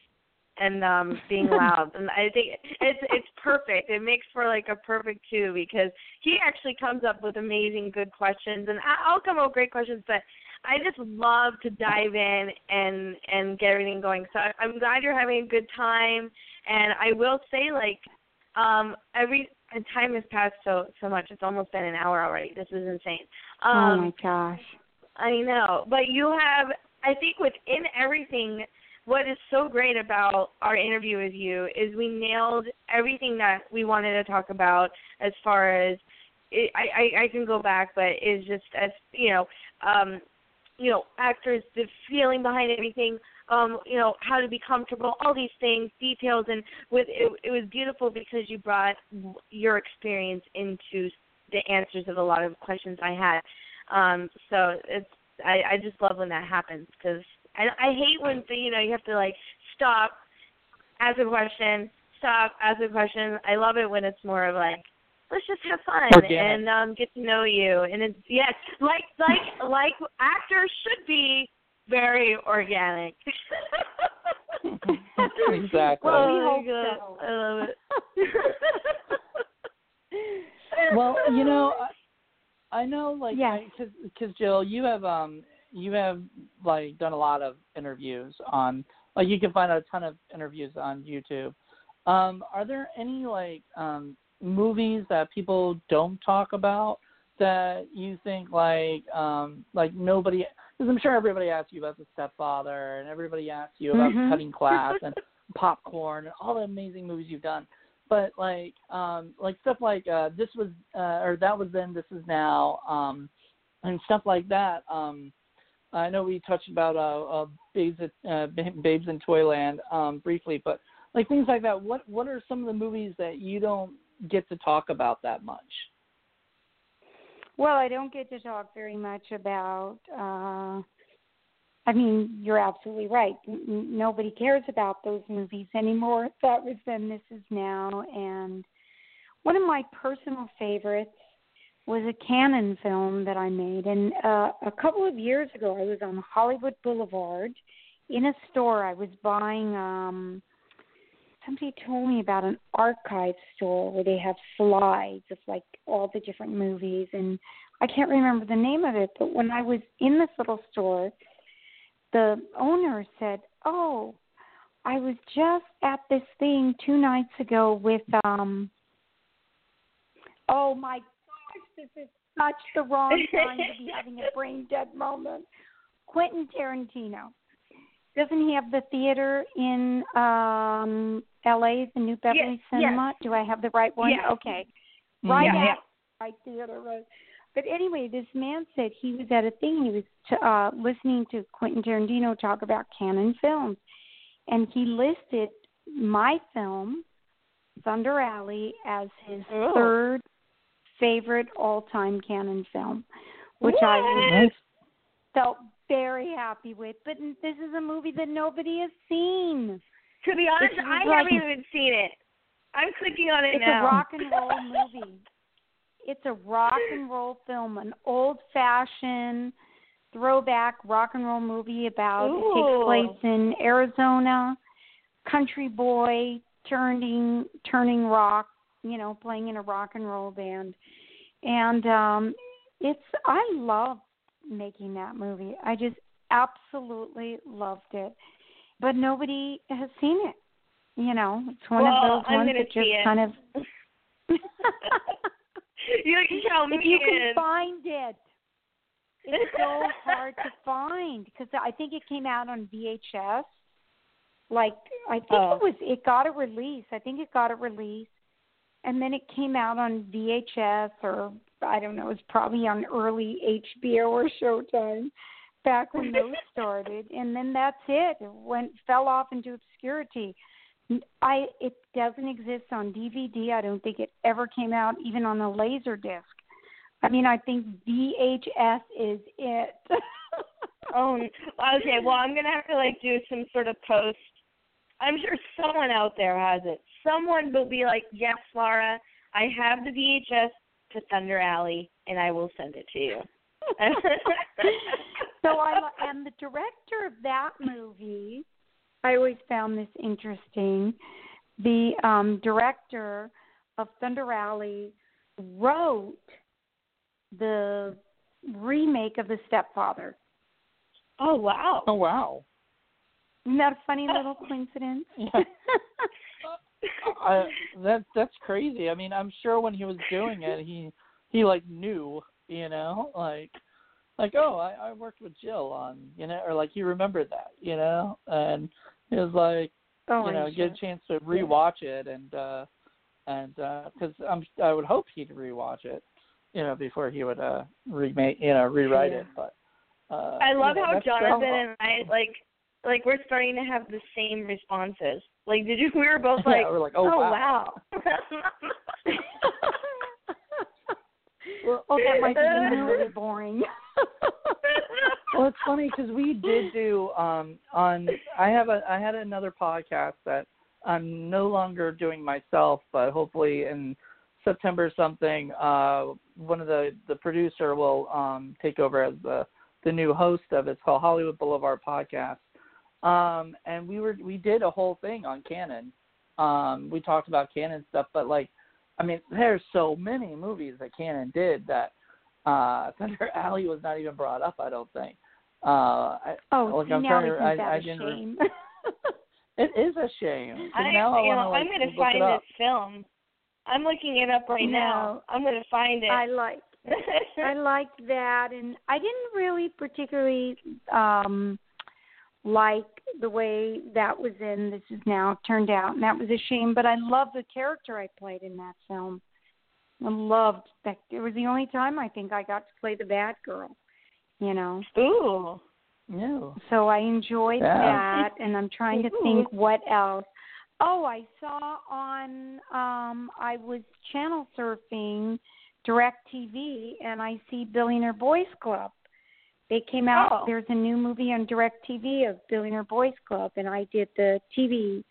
and um, being loud. And I think it's it's perfect. It makes for like a perfect two, because he actually comes up with amazing good questions, and I'll come up with great questions, but I just love to dive in and, and get everything going. So I'm glad you're having a good time, and I will say, like, um, every – and time has passed so so much. It's almost been an hour already. This is insane. Um, oh, my gosh. I know. But you have, I think within everything, what is so great about our interview with you is we nailed everything that we wanted to talk about as far as, it, I, I, I can go back, but it's just, as you know, um, you know, actors, the feeling behind everything, Um, you know, how to be comfortable, all these things, details, and with it, it was beautiful because you brought your experience into the answers of a lot of questions I had. Um, so it's I, I just love when that happens, because I, I hate when, you know, you have to, like, stop, ask a question, stop, ask a question. I love it when it's more of, like, let's just have fun Organic. and um, get to know you. And, it's yes, like like like actors should be. Very organic. Exactly. Well, we hope so. I love it. Well, you know, I, I know, like, because yes. because Jill, you have um you have like done a lot of interviews on, like, you can find a ton of interviews on YouTube. Um, are there any like um movies that people don't talk about that you think like um like nobody? Because I'm sure everybody asks you about The Stepfather, and everybody asks you about mm-hmm. The Cutting Class and Popcorn and all the amazing movies you've done. But like, um, like stuff like uh, This Was uh, or That Was Then, This Is Now, um, and stuff like that. Um, I know we touched about uh, uh, Babes, uh, Babes in Toyland um, briefly, but like things like that. What what are some of the movies that you don't get to talk about that much? Well, I don't get to talk very much about, uh, I mean, you're absolutely right. N- nobody cares about those movies anymore. That Was Then, This Is Now. And one of my personal favorites was a Cannon film that I made. And uh, a couple of years ago, I was on Hollywood Boulevard in a store. I was buying, um, somebody told me about an archive store where they have slides of, like, all the different movies, and I can't remember the name of it, but when I was in this little store, the owner said, oh, I was just at this thing two nights ago with, um, oh, my gosh, this is such the wrong time to be having a brain-dead moment. Quentin Tarantino. Doesn't he have the theater in um, L A, the New Beverly yes, Cinema? Yes. Do I have the right one? Yeah. Okay. Right yeah, yeah. Right theater road. But anyway, this man said he was at a thing. He was t- uh, listening to Quentin Tarantino talk about Cannon films. And he listed my film, Thunder Alley, as his Ooh. third favorite all-time Cannon film, which what? I felt very happy with, but this is a movie that nobody has seen. To be honest, I like, haven't even seen it. I'm clicking on it it's now. It's a rock and roll movie. It's a rock and roll film, an old-fashioned throwback rock and roll movie about, Ooh. it takes place in Arizona, country boy turning, turning rock, you know, playing in a rock and roll band. And um, it's, I love making that movie. I just absolutely loved it. But nobody has seen it. You know, it's one well, of those I'm ones that just it. kind of... you can tell me if you can find it. It's so hard to find because I think it came out on V H S. Like, I think oh. it was, it got a release. I think it got a release. And then it came out on V H S or... I don't know, it was probably on early H B O or Showtime back when those started. And then that's it. It went, fell off into obscurity. I It doesn't exist on D V D. I don't think it ever came out even on a laser disc. I mean, I think V H S is it. Oh, okay. Well, I'm going to have to, like, do some sort of post. I'm sure someone out there has it. Someone will be like, yes, Laura, I have the V H S to Thunder Alley, and I will send it to you. So I and the director of that movie, I always found this interesting. The um, director of Thunder Alley wrote the remake of The Stepfather. Oh wow! Oh wow! Isn't that a funny little coincidence? Yeah. I, that that's crazy. I mean, I'm sure when he was doing it, he he like knew, you know, like like oh, I, I worked with Jill on, you know, or like he remembered that, you know, and it was like oh, you know, sure. get a chance to rewatch it and uh, and because uh, I'm I would hope he'd rewatch it, you know, before he would uh, remake, you know, rewrite yeah. it. But uh, I love you know, how Jonathan and I like like we're starting to have the same responses. Like, did you? We were both like, yeah, we're like oh, oh wow. wow. Well, oh, that might be really boring. Well, it's funny because we did do um, on. I have a. I had another podcast that I'm no longer doing myself, but hopefully in September or something, uh, one of the the producer will um, take over as the the new host of it. It's called Hollywood Boulevard Podcast. Um, and we were we did a whole thing on Cannon, Um, we talked about Cannon stuff, but like, I mean, there's so many movies that Cannon did that uh, Thunder Alley was not even brought up, I don't think. Uh, I, oh, like, see, I'm now we think that's a shame. It is a shame. I, now I wanna, like, I'm going to find this film. I'm looking it up right no, now. I'm going to find it. I like I liked that, and I didn't really particularly um, like the way that was in This Is Now turned out, and that was a shame, but I loved the character I played in that film. I loved that. It was the only time I think I got to play the bad girl, you know. Ooh. No. So I enjoyed yeah. that, and I'm trying to think what else. Oh, I saw on, um, I was channel surfing DirecTV, and I see Billionaire Boys Club. They came out, oh. there's a new movie on DirecTV of Billionaire Boys Club, and I did the T V,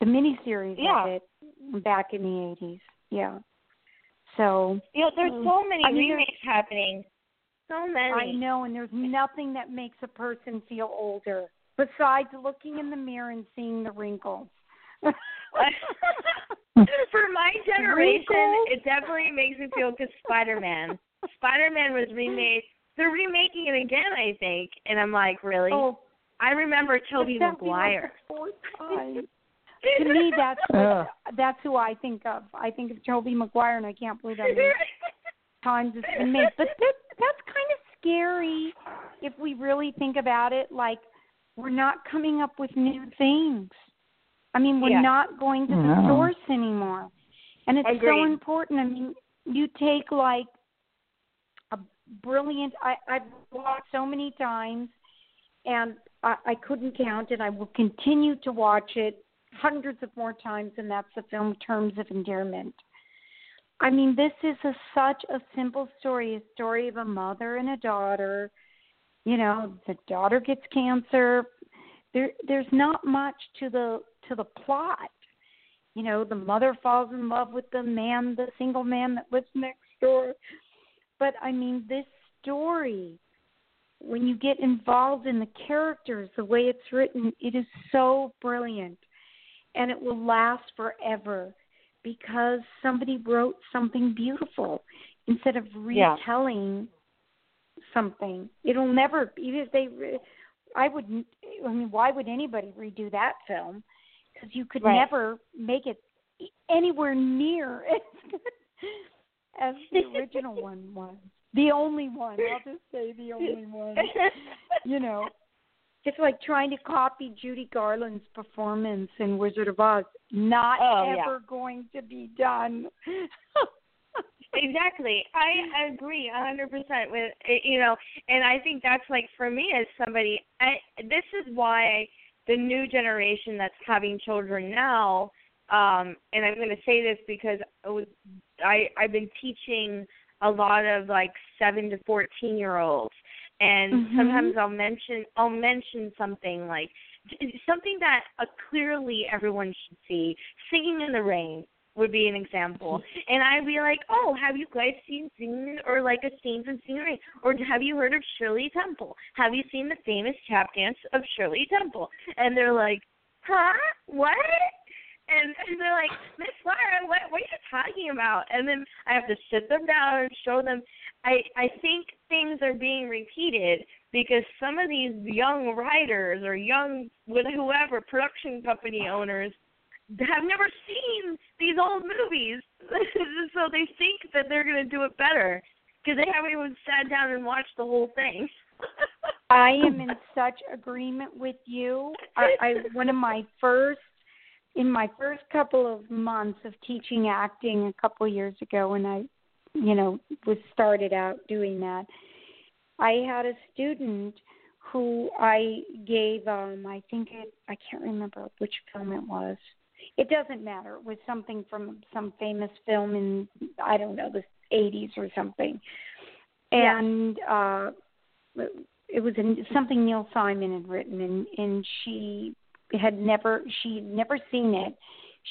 the miniseries yeah. of it back in the eighties. Yeah. So. You know, there's so many I mean, remakes happening. So many. I know, and there's nothing that makes a person feel older besides looking in the mirror and seeing the wrinkles. For my generation, wrinkles? It definitely makes me feel because Spider-Man. Spider-Man was remade. They're remaking it again, I think. And I'm like, really? Oh, I remember Tobey Maguire. To me, that's uh. what, that's who I think of. I think of Tobey Maguire, and I can't believe that many times it's been made. But this, that's kind of scary if we really think about it. Like, we're not coming up with new things. I mean, we're yeah. not going to the no. source anymore. And it's Agreed. so important. I mean, you take, like, a brilliant – I've watched so many times, and I, I couldn't count it. I will continue to watch it hundreds of more times, and that's the film Terms of Endearment. I mean, this is a, such a simple story, a story of a mother and a daughter. You know, the daughter gets cancer. There, there's not much to the to the plot. You know, the mother falls in love with the man, the single man that lives next door. But, I mean, this story, when you get involved in the characters, the way it's written, it is so brilliant. And it will last forever. Because somebody wrote something beautiful instead of retelling yeah. something. It'll never, even if they, I wouldn't, I mean, why would anybody redo that film? Because you could right. never make it anywhere near as good as the original one was. The only one, I'll just say the only one. You know, it's like trying to copy Judy Garland's performance in Wizard of Oz. Not oh, ever yeah. going to be done. Exactly. I agree one hundred percent with, you know, and I think that's like for me as somebody, I, this is why the new generation that's having children now, um, and I'm going to say this because it was, I, I've been teaching a lot of like seven to fourteen year olds. And mm-hmm. sometimes I'll mention, I'll mention something like, something that uh, clearly everyone should see. Singing in the Rain would be an example. And I'd be like, oh, have you guys seen Singing or like a scene from Singing in the Rain? Or have you heard of Shirley Temple? Have you seen the famous tap dance of Shirley Temple? And they're like, huh? What? And, and they're like, Miss Laura, what, what are you talking about? And then I have to sit them down and show them. I, I think things are being repeated because some of these young writers or young whoever, production company owners, have never seen these old movies. So they think that they're going to do it better because they haven't even sat down and watched the whole thing. I am in such agreement with you. I, I one of my first In my first couple of months of teaching acting a couple of years ago when I, you know, was started out doing that, I had a student who I gave, um, I think it, I can't remember which film it was. It doesn't matter. It was something from some famous film in, I don't know, the eighties or something. And yeah. uh, it was in, something Neil Simon had written, and, and she... had never, she'd never seen it.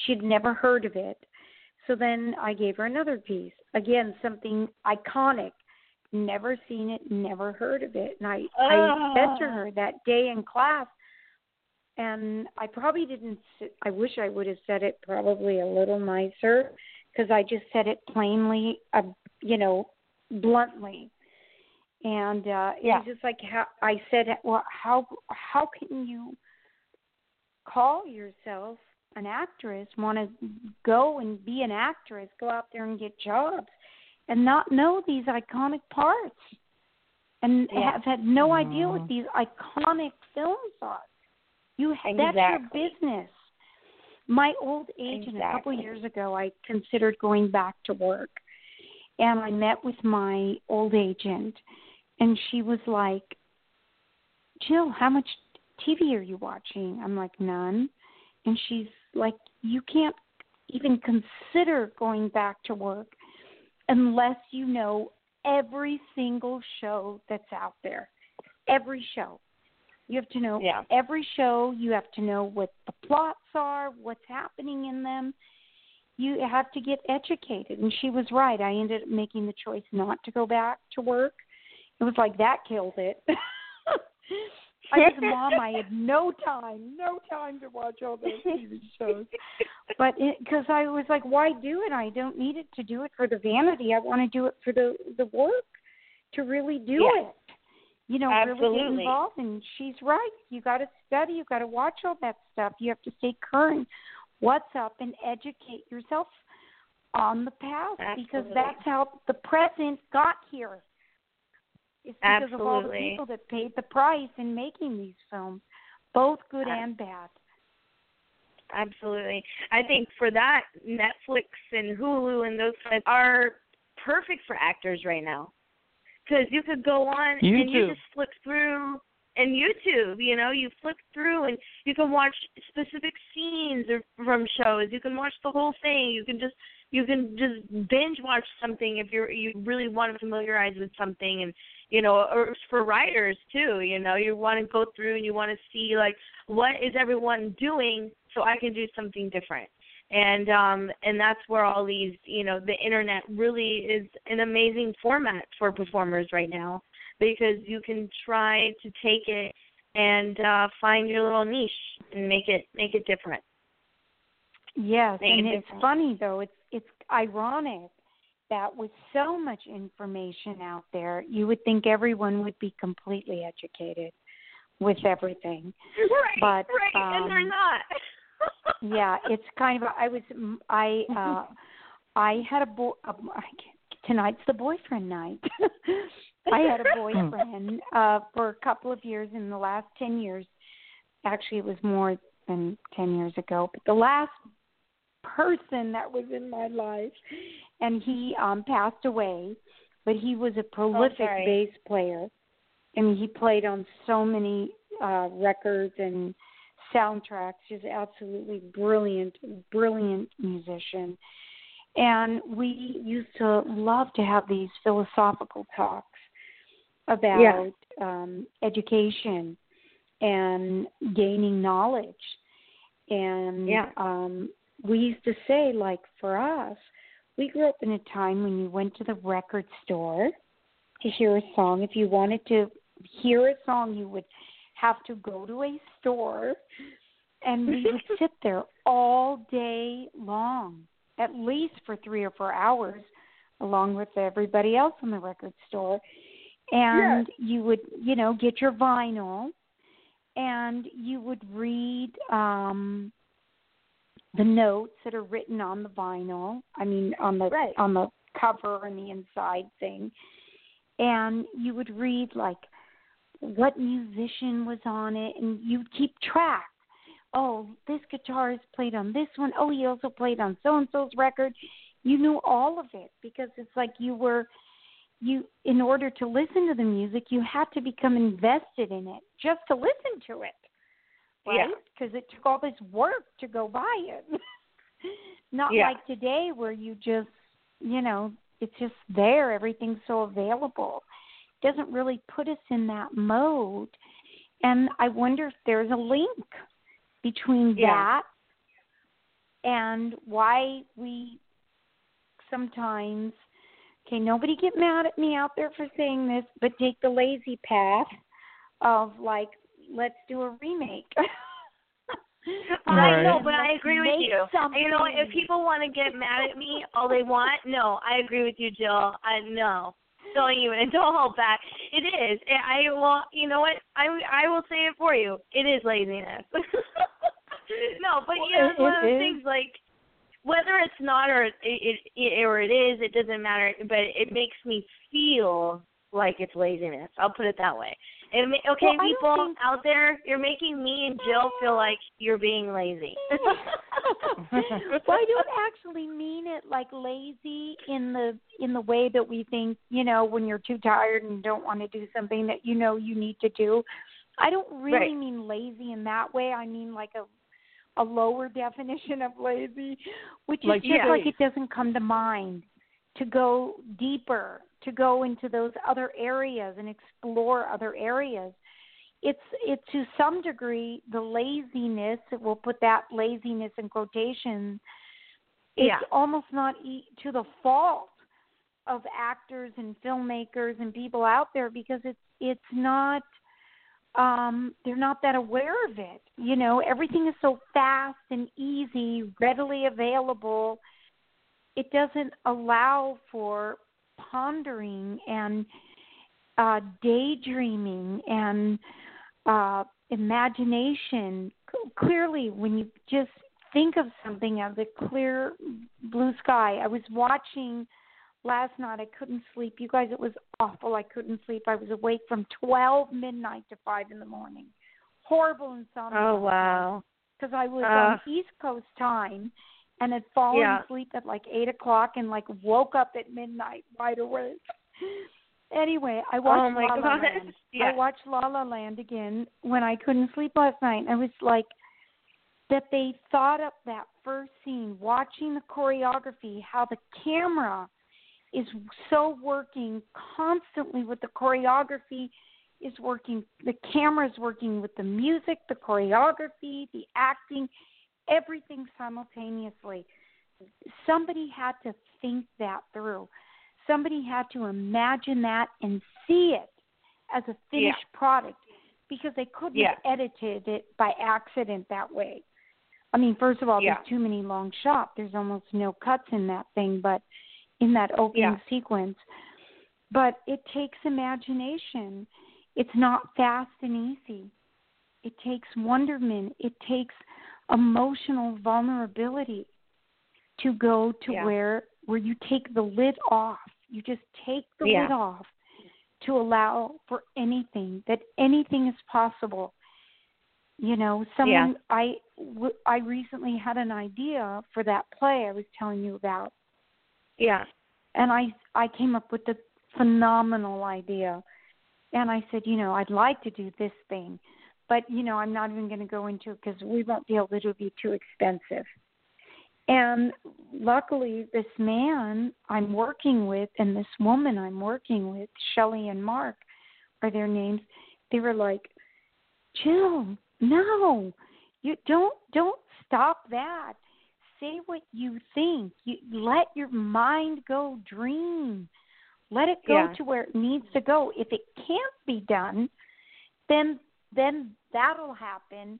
She'd never heard of it. So then I gave her another piece. Again, something iconic. Never seen it, never heard of it. And I, oh. I said to her that day in class, And I probably didn't, I wish I would have said it probably a little nicer, because I just said it plainly, uh, you know, bluntly. And uh, yeah. It was just like how I said, well, how how can you call yourself an actress, want to go and be an actress, go out there and get jobs, and not know these iconic parts, and yeah. have had no mm-hmm. idea what these iconic films are. You exactly. That's your business. My old age, exactly. and a couple of years ago, I considered going back to work, and I met with my old agent, and she was like, "Jill, how much T V are you watching?" I'm like, "None," and she's like, "You can't even consider going back to work unless you know every single show that's out there, every show." You have to know yeah. every show. You have to know what the plots are, what's happening in them. You have to get educated. And she was right. I ended up making the choice not to go back to work. It was like that killed it. I was a mom. I had no time, no time to watch all those T V shows. But because I was like, why do it? I don't need it to do it for the vanity. I want to do it for the, the work, to really do yeah. it. You know, Absolutely. really get involved, and she's right. You got to study. You got to watch all that stuff. You have to stay current. What's up, and educate yourself on the past Absolutely. because that's how the present got here. It's because Absolutely. of all the people that paid the price in making these films, both good uh, and bad. Absolutely. I think for that, Netflix and Hulu and those kinds are perfect for actors right now. Because you could go on YouTube. and you just flip through, and YouTube, you know, you flip through and you can watch specific scenes from shows. You can watch the whole thing. You can just you can just binge watch something if you you really want to familiarize with something, and you know, or for writers too. You know, you want to go through and you want to see like what is everyone doing so I can do something different. And um, and that's where all these, you know, the internet really is an amazing format for performers right now, because you can try to take it and uh, find your little niche and make it make it different. Yes, make and it different. It's funny though. It's it's ironic that with so much information out there, you would think everyone would be completely educated with everything. Right, but, right, um, and they're not. Yeah, it's kind of. I was. I. Uh, I had a boy. Tonight's the boyfriend night. I had a boyfriend uh, for a couple of years. In the last ten years, actually, it was more than ten years ago. But the last person that was in my life, and he um, passed away. But he was a prolific oh, bass player. I mean, he played on so many uh, records and soundtracks, just absolutely brilliant, brilliant musician. And we used to love to have these philosophical talks about yeah. um, education and gaining knowledge. And yeah. um, we used to say, like, for us, we grew up in a time when you went to the record store to hear a song. If you wanted to hear a song, you would have to go to a store, and we would sit there all day long, at least for three or four hours, along with everybody else in the record store. And yes. you would, you know, get your vinyl, and you would read um, the notes that are written on the vinyl, I mean, on the right. on the cover and the inside thing. And you would read, like, what musician was on it, and you keep track. Oh, this guitarist played on this one. Oh, he also played on so-and-so's record. You knew all of it, because it's like you were, you in order to listen to the music, you had to become invested in it just to listen to it, right? Because yeah. it took all this work to go buy it. Not yeah. like today where you just, you know, it's just there. Everything's so available. Doesn't really put us in that mode. And I wonder if there's a link between yeah. that and why we sometimes, okay, nobody get mad at me out there for saying this, but take the lazy path of, like, let's do a remake. Right. I know, but I agree with Make you. Something. You know, if people want to get mad at me all they want, no, I agree with you, Jill. I know. Don't even, and don't hold back. It is. I will. You know what? I, I will say it for you. It is laziness. No, but well, you know, it's one of those things like whether it's not or it, it, it or it is, it doesn't matter. But it makes me feel like it's laziness. I'll put it that way. And, okay, well, people think... out there, you're making me and Jill feel like you're being lazy. Well, I don't actually mean it like lazy in the in the way that we think, you know, when you're too tired and don't want to do something that you know you need to do. I don't really right. mean lazy in that way. I mean like a a lower definition of lazy, which like, is just yeah. like it doesn't come to mind to go deeper, to go into those other areas and explore other areas. It's it to some degree, the laziness, we'll put that laziness in quotation, it's yeah. almost not e- to the fault of actors and filmmakers and people out there because it's it's not, um, they're not that aware of it. You know, everything is so fast and easy, readily available. It doesn't allow for pondering and uh, daydreaming and uh, imagination. Clearly, when you just think of something as a clear blue sky. I was watching last night. I couldn't sleep. You guys, it was awful. I couldn't sleep. I was awake from twelve midnight to five in the morning. Horrible insomnia. Oh, wow. Because I was uh. on East Coast time. And had fallen yeah. asleep at like eight o'clock and like woke up at midnight right away. Anyway, I watched, oh La, La Land. Yeah. I watched La La Land again when I couldn't sleep last night. I was like, that they thought up that first scene, watching the choreography, how the camera is so working constantly with the choreography, is working, the camera's working with the music, the choreography, the acting, everything simultaneously. Somebody had to think that through. Somebody had to imagine that and see it as a finished yeah. product because they couldn't yeah. have edited it by accident that way. I mean, first of all, yeah. there's too many long shots. There's almost no cuts in that thing, but in that opening yeah. sequence. But it takes imagination. It's not fast and easy. It takes wonderment. It takes emotional vulnerability to go to yeah. where where you take the lid off. You just take the yeah. lid off to allow for anything, that anything is possible. You know, someone, yeah. I, w- I recently had an idea for that play I was telling you about. Yeah. And I, I came up with a phenomenal idea. And I said, you know, I'd like to do this thing. But, you know, I'm not even going to go into it because we won't be able to, it'll be too expensive. And luckily, this man I'm working with and this woman I'm working with, Shelley and Mark are their names, they were like, Jill, no, you don't, don't stop that. Say what you think. You, let your mind go dream. Let it go yeah. to where it needs to go. If it can't be done, then then that'll happen,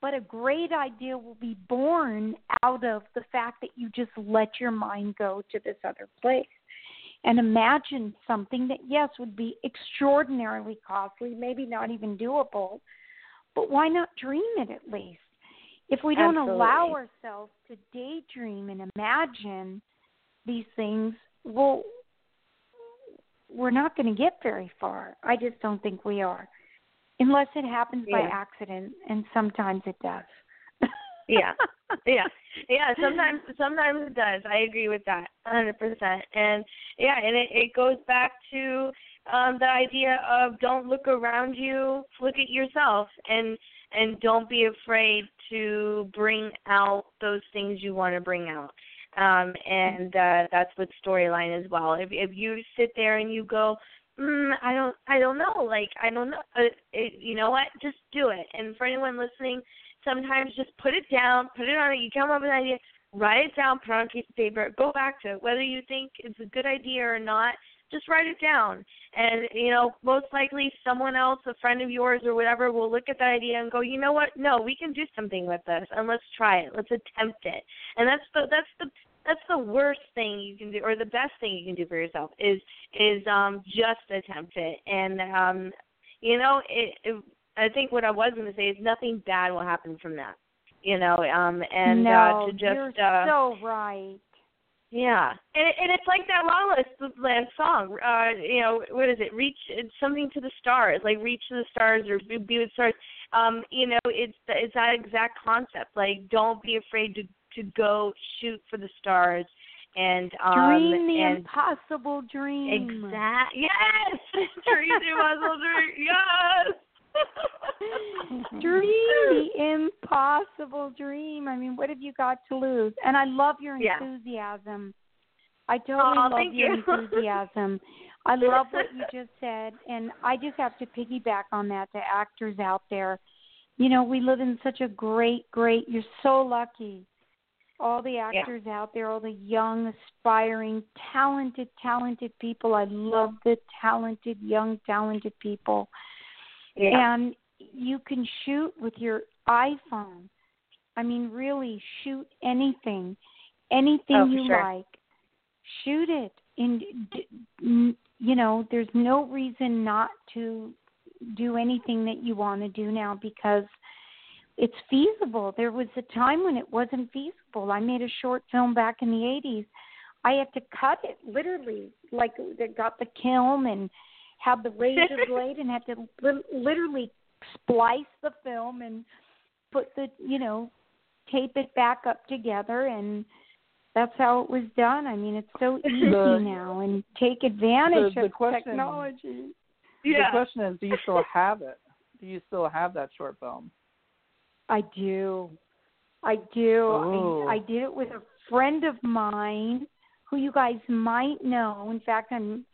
but a great idea will be born out of the fact that you just let your mind go to this other place and imagine something that, yes, would be extraordinarily costly, maybe not even doable, but why not dream it at least? If we don't Absolutely. Allow ourselves to daydream and imagine these things, well, we're not going to get very far. I just don't think we are. Unless it happens yeah. by accident, and sometimes it does. yeah, yeah, yeah. Sometimes, sometimes it does. I agree with that, one hundred percent. And yeah, and it, it goes back to um, the idea of don't look around you, look at yourself, and and don't be afraid to bring out those things you want to bring out. Um, and uh, that's with storyline as well. If if you sit there and you go. Mm, I don't, I don't know. Like, I don't know. Uh, it, you know what? Just do it. And for anyone listening, sometimes just put it down, put it on it. You come up with an idea, write it down, put it on a piece of paper, go back to it. Whether you think it's a good idea or not, just write it down. And, you know, most likely someone else, a friend of yours or whatever, will look at that idea and go, you know what? No, we can do something with this, and let's try it. Let's attempt it. And that's the that's the that's the worst thing you can do, or the best thing you can do for yourself is is um, just attempt it. And um, you know, it, it, I think what I was going to say is nothing bad will happen from that. You know, um, and no, uh, to just you're uh, so right. Yeah, and, and it's like that La La Land song, uh, you know, what is it, reach, it's something to the stars, like reach to the stars or be with stars, um, you know, it's it's that exact concept, like don't be afraid to, to go shoot for the stars and um, dream the and impossible dream. Exactly, yes, dream the impossible dream, yes. Dream the impossible dream. I mean, what have you got to lose? And I love your enthusiasm. Yeah. I totally oh, love your you. enthusiasm. I love what you just said. And I just have to piggyback on that to actors out there. You know, we live in such a great, great, you're so lucky. All the actors yeah. out there, all the young, aspiring, talented, talented people. I love the talented, young, talented people. Yeah. And you can shoot with your iPhone. I mean, really, shoot anything, anything oh, you sure. like. Shoot it. And, you know, there's no reason not to do anything that you want to do now because it's feasible. There was a time when it wasn't feasible. I made a short film back in the eighties. I had to cut it, literally, like they got the kiln and have the razor blade and have to li- literally splice the film and put the, you know, tape it back up together. And that's how it was done. I mean, it's so easy the, now and take advantage the, the of question, technology. Yeah. The question is, do you still have it? Do you still have that short film? I do. I do. I, I did it with a friend of mine who you guys might know. In fact, I'm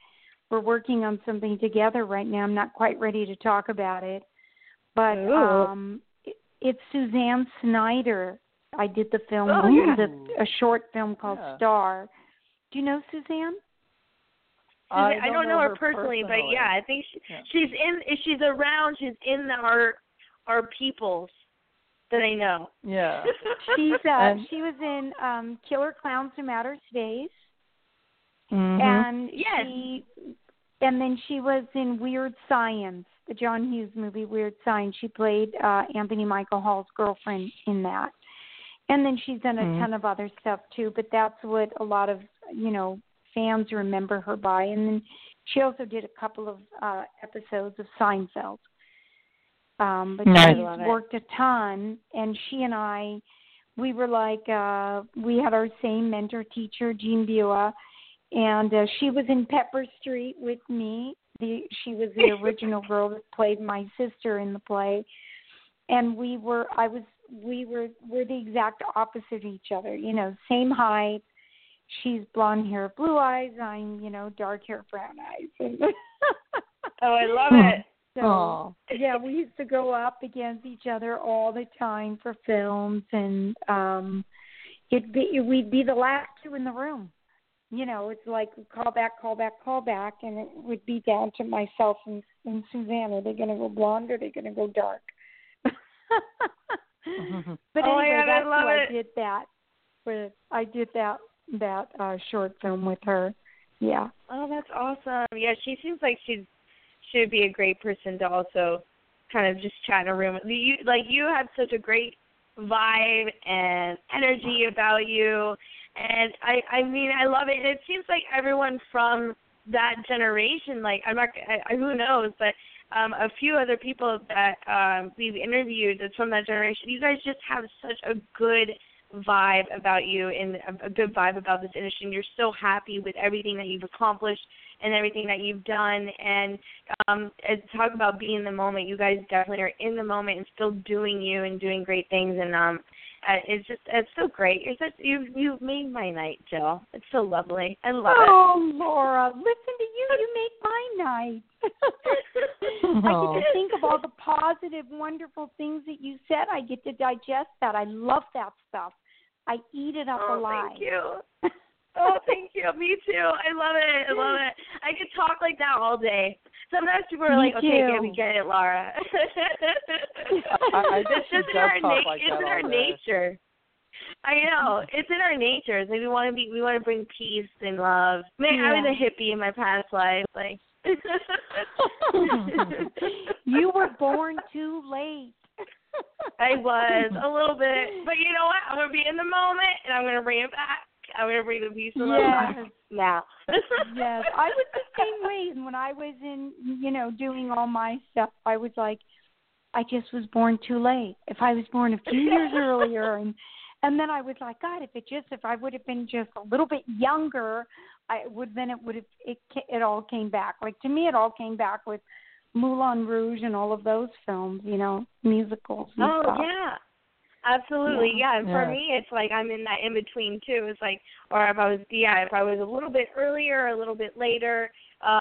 We're working on something together right now. I'm not quite ready to talk about it, but um, it, it's Suzanne Snyder. I did the film, oh, yeah. the, a short film called yeah. Star. Do you know Suzanne? I don't, I don't know, know her personally, personally, but yeah, I think she, yeah. she's in. She's around. She's in the, our our peoples that I know. Yeah, she's uh, and, she was in um, Killer Clowns from Outer Space. Mm-hmm. And yes. she, and then she was in Weird Science, the John Hughes movie Weird Science. She played uh, Anthony Michael Hall's girlfriend in that. And then she's done a mm-hmm. ton of other stuff too, but that's what a lot of, you know, fans remember her by. And then she also did a couple of uh, episodes of Seinfeld. Um, but nice. She's worked a ton, and she and I, we were like, uh, we had our same mentor teacher, Jean Bua. And uh, she was in Pepper Street with me. The, she was the original girl that played my sister in the play, and we were. I was. We were. We're the exact opposite of each other. You know, same height. She's blonde hair, blue eyes. I'm, you know, dark hair, brown eyes. Oh, I love it. So Aww. yeah, we used to go up against each other all the time for films, and um, it'd be, we'd be the last two in the room. You know, it's like call back, call back, call back, and it would be down to myself and, and Suzanne. Are they going to go blonde or are they going to go dark? But anyway, oh yeah, that's I, love it. I did that. With, I did that that uh, short film with her. Yeah. Oh, that's awesome. Yeah, she seems like she should be a great person to also kind of just chat in a room. You, like, you have such a great vibe and energy about you. And I, I mean, I love it. And it seems like everyone from that generation, like I'm not, I, who knows, but um, a few other people that um, we've interviewed that's from that generation. You guys just have such a good vibe about you, and a good vibe about this industry. And you're so happy with everything that you've accomplished and everything that you've done. And um, talk about being in the moment. You guys definitely are in the moment and still doing you and doing great things. And um. Uh, it's just, it's so great. You're such, you, you've made my night, Jill. It's so lovely. I love oh, it. Oh, Laura, listen to you. You make my night. I get to think of all the positive, wonderful things that you said. I get to digest that. I love that stuff. I eat it up oh, alive. Thank you. Oh, thank you. Me too. I love it. I love it. I could talk like that all day. Sometimes people are me like, too. Okay, yeah, we get it, Laura. I, I this isn't does our, talk na- like it's in our nature. I know. It's in our nature. Like we want to be, we want to bring peace and love. Man, yeah. I was a hippie in my past life. Like, you were born too late. I was a little bit, but you know what? I'm gonna be in the moment, and I'm gonna bring it back. I'm gonna bring the peace and love back now. Yes, I was the same way. And when I was in, you know, doing all my stuff, I was like, I just was born too late. If I was born a few years earlier, and and then I was like, God, if it just, if I would have been just a little bit younger, I would. Then it would have. It it all came back. Like to me, it all came back with Moulin Rouge and all of those films, you know, musicals. And oh, stuff. Yeah. Absolutely, yeah. yeah. And yeah. for me, it's like I'm in that in-between, too. It's like, or if I was, yeah, if I was a little bit earlier, a little bit later.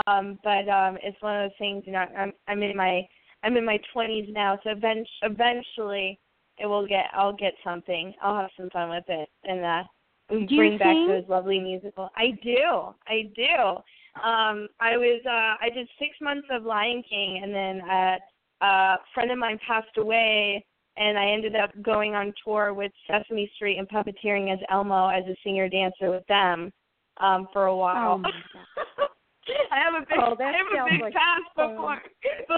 Um, but um, it's one of those things, you know, I'm, I'm in my I'm in my twenties now, so eventually, eventually it will get, I'll get something. I'll have some fun with it. And uh, bring back those lovely musicals. I do. I do. Um, I was, uh, I did six months of Lion King, and then uh, a friend of mine passed away, and I ended up going on tour with Sesame Street and puppeteering as Elmo as a singer-dancer with them um, for a while. Oh I have a big, oh, I have a big like past fun. before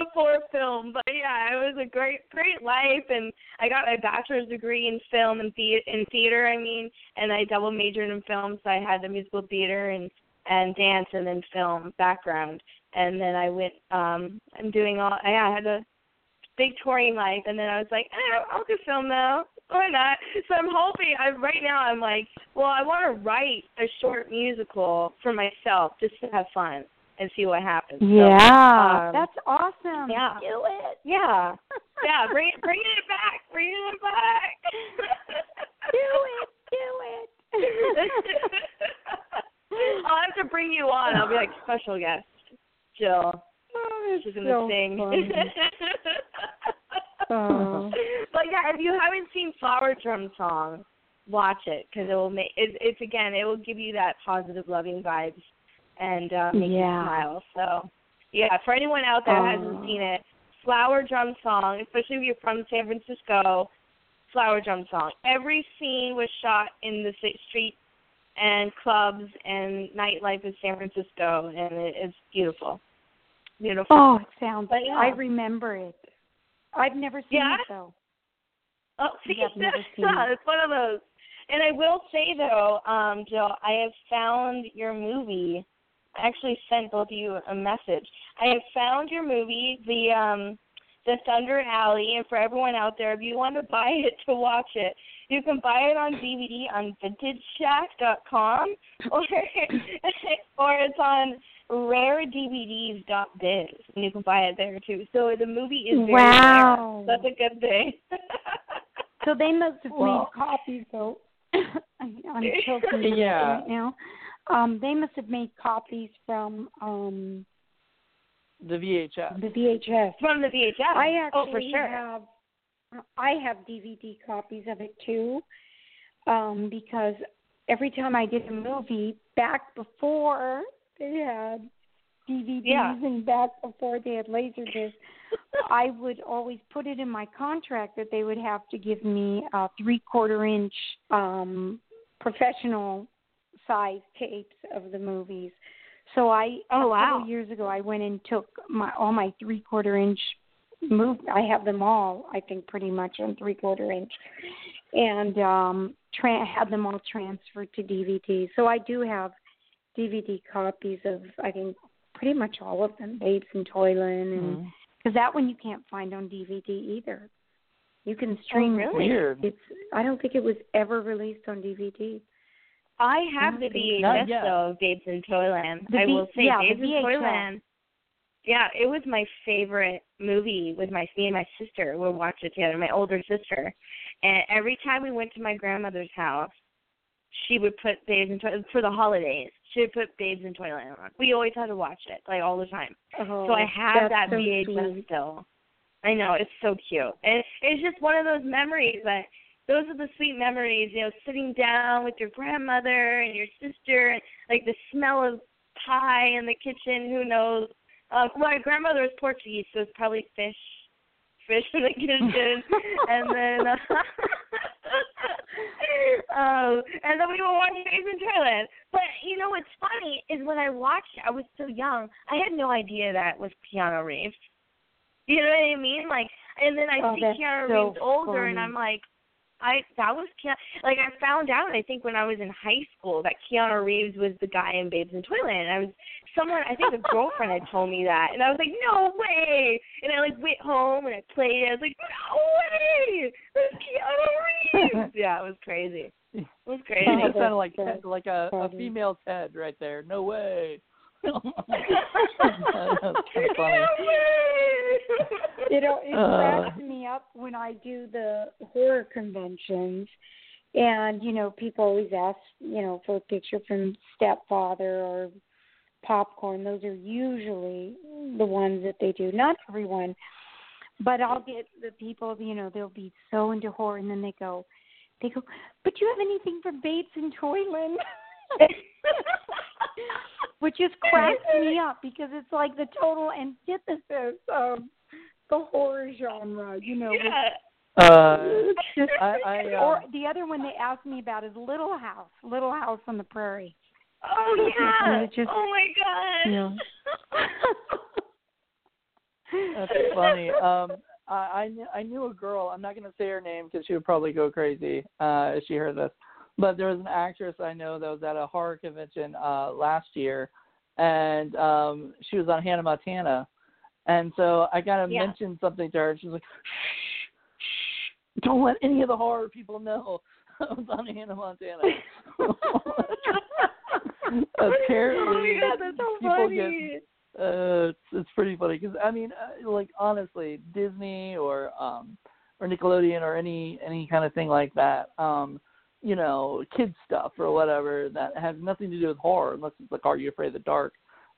before film, but yeah, it was a great great life, and I got my bachelor's degree in film and the- in theater, I mean, and I double majored in film, so I had the musical theater and and dance and then film background. And then I went, um, I'm doing all, yeah, I had a big touring life. And then I was like, oh, I'll do film though. Why not? So I'm hoping, I right now I'm like, well, I want to write a short musical for myself just to have fun and see what happens. Yeah. So, um, that's awesome. Yeah. Do it. Yeah. Yeah. Bring it, bring it back. Bring it back. Do it. Do it. I'll have to bring you on. I'll be like special guest, Jill. Oh, she's gonna so sing. oh. But yeah, if you haven't seen Flower Drum Song, watch it because it will make it, it's again, it will give you that positive, loving vibes and uh, make yeah. you smile. So yeah, for anyone out there oh. who hasn't seen it, Flower Drum Song, especially if you're from San Francisco, Flower Drum Song. Every scene was shot in the street and clubs and nightlife in San Francisco, and it, it's beautiful. Beautiful. Oh, it sounds like yeah. I remember it. I've never seen yeah? it, though. Oh, see, I've never seen it. It's one of those. And I will say, though, um, Jill, I have found your movie. I actually sent both of you a message. I have found your movie, the um, the Thunder Alley, and for everyone out there, if you want to buy it to watch it, you can buy it on D V D on vintage shack dot com or, or it's on rare d v d s dot biz, and you can buy it there, too. So the movie is very wow. rare. That's a good thing. So they must have well, made copies, though. I'm tilting yeah. right now. Um, they must have made copies from um, the V H S. The V H S. From the V H S. I actually oh, for sure. have... I have D V D copies of it, too, um, because every time I did a movie, back before they had D V Ds yeah. and back before they had LaserDisc, I would always put it in my contract that they would have to give me uh, three-quarter inch um, professional-size tapes of the movies. So I, oh, wow. a couple years ago, I went and took my all my three-quarter inch Move. I have them all, I think, pretty much on three-quarter inch, and um, tra- had them all transferred to D V D. So I do have D V D copies of, I think, pretty much all of them, Babes in Toyland, and because mm-hmm. that one you can't find on D V D either. You can stream oh, really? it. Weird. It's. I don't think it was ever released on D V D. I have the V H S though of Babes in Toyland. The I v- will say, yeah, Babes in Toyland. Yeah, it was my favorite movie with my me and my sister. We'll watch it together, my older sister. And every time we went to my grandmother's house, she would put Babes in Toyland for the holidays. She would put Babes in Toyland on. We always had to watch it, like, all the time. Oh, so I have that so V H S still. I know, it's so cute. And it's just one of those memories that those are the sweet memories, you know, sitting down with your grandmother and your sister, and like the smell of pie in the kitchen, who knows. Uh, my grandmother was Portuguese, so it's probably fish, fish in the kitchen. And then uh, um, and then we were watching Babes in Toyland. But, you know, what's funny is when I watched it, I was so young, I had no idea that it was Keanu Reeves. You know what I mean? Like, and then I oh, see Keanu so Reeves older, funny. And I'm like, I that was Keanu. Like, I found out, I think, when I was in high school that Keanu Reeves was the guy in Babes in Toyland. And I was, someone, I think a girlfriend had told me that. And I was like, no way. And I, like, went home and I played it. I was like, no way. There's Keanu Reeves. Yeah, it was crazy. It was crazy. Oh, it sounded like Ted, like a, a female Ted right there. No way. No, that's funny. You know, it cracks uh, me up when I do the horror conventions, and, you know, people always ask, you know, for a picture from Stepfather or Popcorn. Those are usually the ones that they do. Not everyone, but I'll get the people, you know, they'll be so into horror, and then they go, they go, but do you have anything for Babes in Toyland? Which just cracks me up, because it's like the total antithesis of the horror genre, you know. Yeah. Uh, just, I, I, uh, or the other one they asked me about is Little House, Little House on the Prairie. Oh, yeah. Just, oh, my God. You know. That's funny. Um, I, I knew a girl. I'm not going to say her name because she would probably go crazy uh, if she heard this. But there was an actress I know that was at a horror convention uh, last year, and um, she was on Hannah Montana. And so I kind of yeah. mentioned something to her, and she was like, shh, shh, don't let any of the horror people know I was on Hannah Montana. Apparently, oh God, that's so people funny. Get... Uh, it's, it's pretty funny because, I mean, like, honestly, Disney or um, or Nickelodeon or any, any kind of thing like that, um, you know, kid stuff or whatever that has nothing to do with horror, unless it's like, Are You Afraid of the Dark?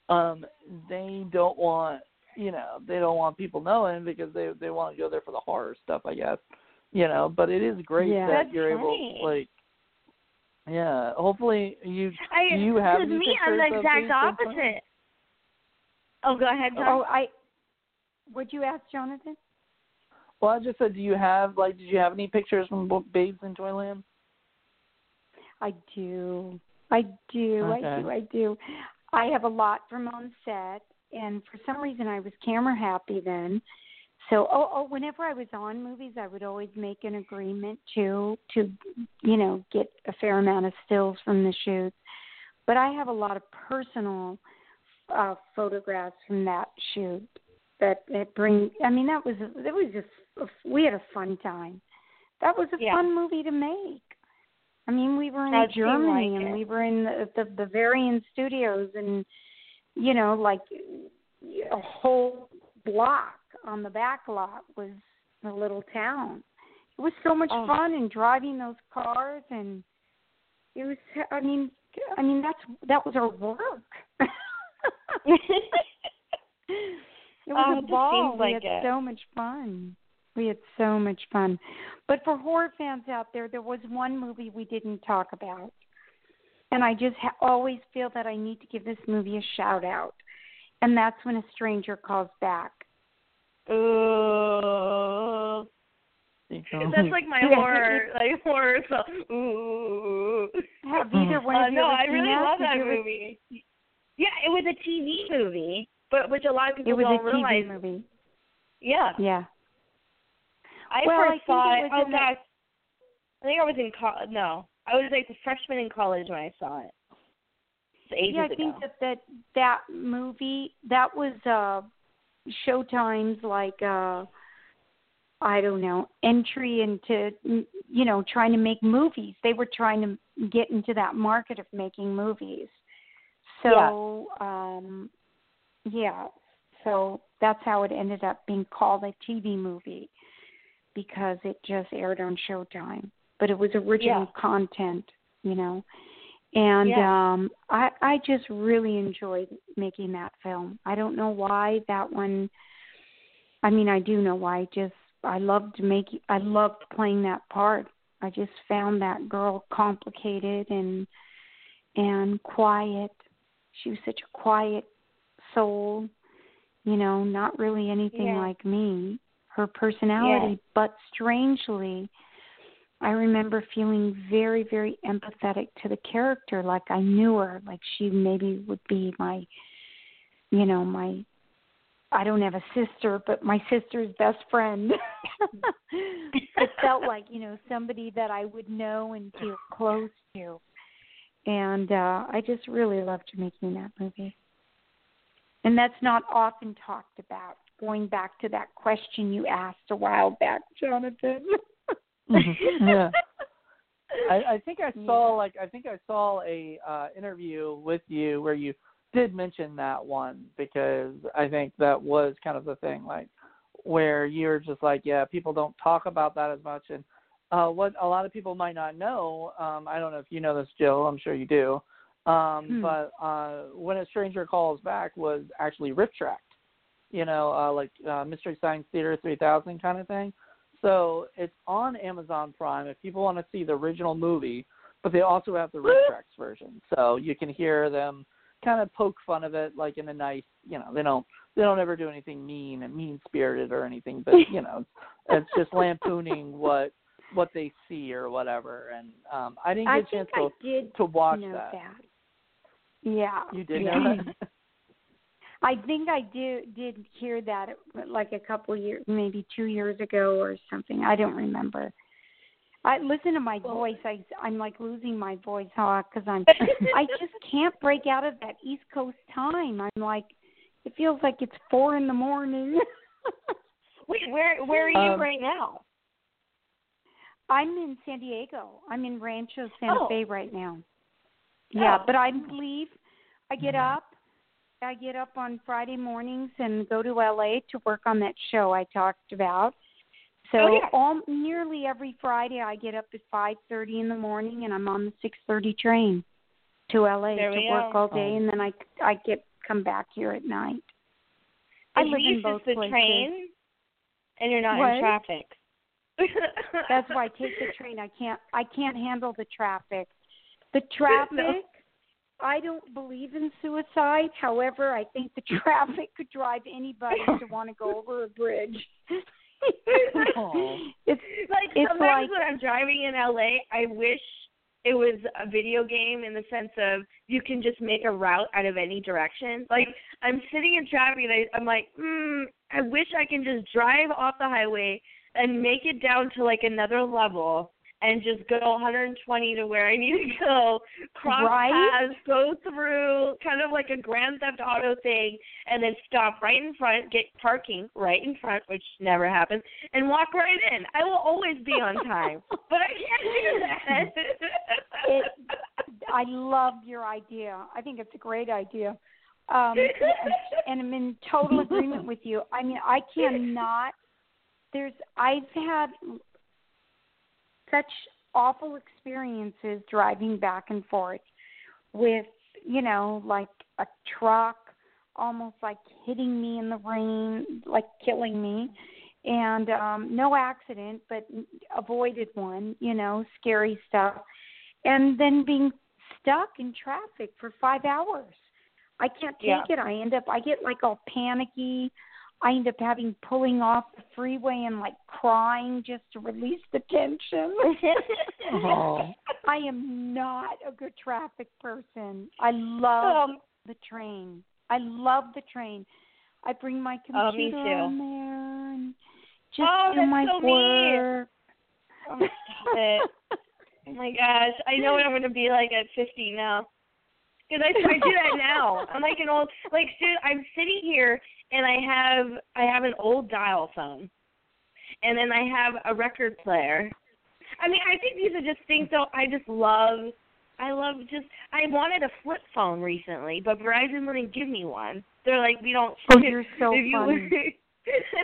Um, they don't want, you know, they don't want people knowing because they they want to go there for the horror stuff, I guess, you know. But it is great yeah. that That's you're funny. Able, like, yeah. Hopefully you I, you have. Because me, I'm the exact opposite. Oh, go ahead. John. Oh, I. Would you ask Jonathan? Well, I just said, do you have like, did you have any pictures from Babes in Toyland? I do. I do. Okay. I do. I do. I have a lot from on set, and for some reason I was camera happy then. So, oh, oh, whenever I was on movies, I would always make an agreement to, to, you know, get a fair amount of stills from the shoots. But I have a lot of personal uh, photographs from that shoot that it bring. I mean, that was it was just we had a fun time. That was a yeah. fun movie to make. I mean, we were in that Germany, like and it. we were in the, the Bavarian studios, and, you know, like a whole block on the back lot was a little town. It was so much oh. fun, and driving those cars, and it was, I mean, I mean, that's, that was our work. It was oh, a ball. Like we had it. so much fun. We had so much fun. But for horror fans out there, there was one movie we didn't talk about. And I just ha- always feel that I need to give this movie a shout-out. And that's When a Stranger Calls Back. Ooh. That's like my horror, like horror song. Ooh. Have either one of you uh, No, I really love that movie. Was... Yeah, it was a T V movie, but which a lot of people don't realize. It was a T V movie. Yeah. Yeah. I well, first I saw it, it oh, gosh, I think I was in college, no, I was like the freshman in college when I saw it. It was ages yeah, I ago. think that, that that movie, that was uh, Showtime's, like, uh, I don't know, entry into, you know, trying to make movies. They were trying to get into that market of making movies. So, yeah, um, yeah. so that's how it ended up being called a T V movie, because it just aired on Showtime, but it was original yeah. content, you know. And yeah. um, I, I just really enjoyed making that film. I don't know why that one. I mean, I do know why. Just I loved making. I loved playing that part. I just found that girl complicated and and quiet. She was such a quiet soul, you know, not really anything yeah. like me, her personality. Yeah. But strangely, I remember feeling very, very empathetic to the character, like I knew her, like she maybe would be my, you know, my, I don't have a sister, but my sister's best friend. It felt like, you know, somebody that I would know and feel close to. And uh, I just really loved making that movie. And that's not often talked about, going back to that question you asked a while back, Jonathan. Yeah. I, I think I saw yeah. like I think I saw a uh, interview with you where you did mention that one, because I think that was kind of the thing, like where you're just like, yeah, people don't talk about that as much. And uh, what a lot of people might not know, um, I don't know if you know this, Jill, I'm sure you do, um, hmm. but uh, When a Stranger Calls Back was actually riff-tracked, you know, uh, like uh, Mystery Science Theater three thousand kind of thing. So it's on Amazon Prime if people want to see the original movie, but they also have the riff tracks version. So you can hear them kind of poke fun of it, like in a nice, you know, they don't they don't ever do anything mean and mean spirited or anything, but you know, it's just lampooning what what they see or whatever. And um, I didn't get I a chance to to watch that. that. Yeah, you did. Yeah. Know that? I think I do, did hear that like a couple years, maybe two years ago or something. I don't remember. I listen to my voice. I, I'm like losing my voice, huh? Because I'm, I just can't break out of that East Coast time. I'm like, it feels like it's four in the morning. Wait, where where are um, you right now? I'm in San Diego. I'm in Rancho Santa oh. Fe right now. Yeah, oh. but I leave. I get yeah. up. I get up on Friday mornings and go to L A to work on that show I talked about. So oh, yeah. all, nearly every Friday I get up at five thirty in the morning and I'm on the six thirty train to L A there to work are. all day, and then I, I get come back here at night. I at live least in both it's the places. Train and you're not what? in traffic. That's why I take the train. I can't I can't handle the traffic. The traffic no. I don't believe in suicide. However, I think the traffic could drive anybody to want to go over a bridge. it's like it's sometimes like, when I'm driving in L A, I wish it was a video game in the sense of you can just make a route out of any direction. Like I'm sitting in traffic and I'm like, hmm, I wish I can just drive off the highway and make it down to like another level. And just go one hundred twenty to where I need to go, cross right? paths, go through kind of like a Grand Theft Auto thing, and then stop right in front, get parking right in front, which never happens, and walk right in. I will always be on time, but I can't do that. It, I love your idea. I think it's a great idea. Um, and I'm in total agreement with you. I mean, I cannot. There's, I've had... such awful experiences driving back and forth with, you know, like a truck almost like hitting me in the rain, like killing me. And um, no accident, but avoided one, you know, scary stuff. And then being stuck in traffic for five hours. I can't take yeah. it. I end up, I get like all panicky. I end up having pulling off the freeway and like crying just to release the tension. oh. I am not a good traffic person. I love um, the train. I love the train. I bring my computer oh, me too. on there and just oh, do that's my so work. Oh, stop it. Oh my gosh! I know what I'm gonna be like at fifty now. Because I, I do that now. I'm like an old like dude. I'm sitting here. And I have I have an old dial phone, and then I have a record player. I mean, I think these are just things that I just love. I love just I wanted a flip phone recently, but Verizon wouldn't give me one. They're like, we don't. Oh, you're so funny. You,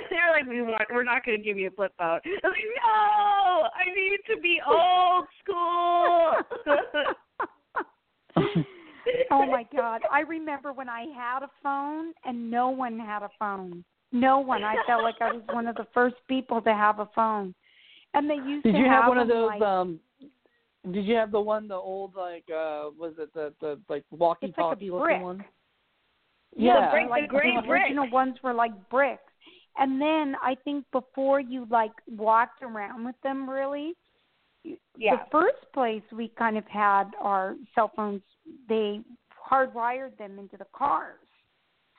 they're like, we want. We're not going to give you a flip phone. I was like, no, I need to be old school. Oh, my God. I remember when I had a phone and no one had a phone. No one. I felt like I was one of the first people to have a phone. And they used did to you have, have one of those? Like, um, did you have the one, the old like, uh, was it the the like walkie-talkie like looking one? Yeah, yeah, the, brick, like, the gray the brick. Original ones were like bricks. And then I think before you like walked around with them, really, yeah. The first place we kind of had our cell phones, they hardwired them into the cars.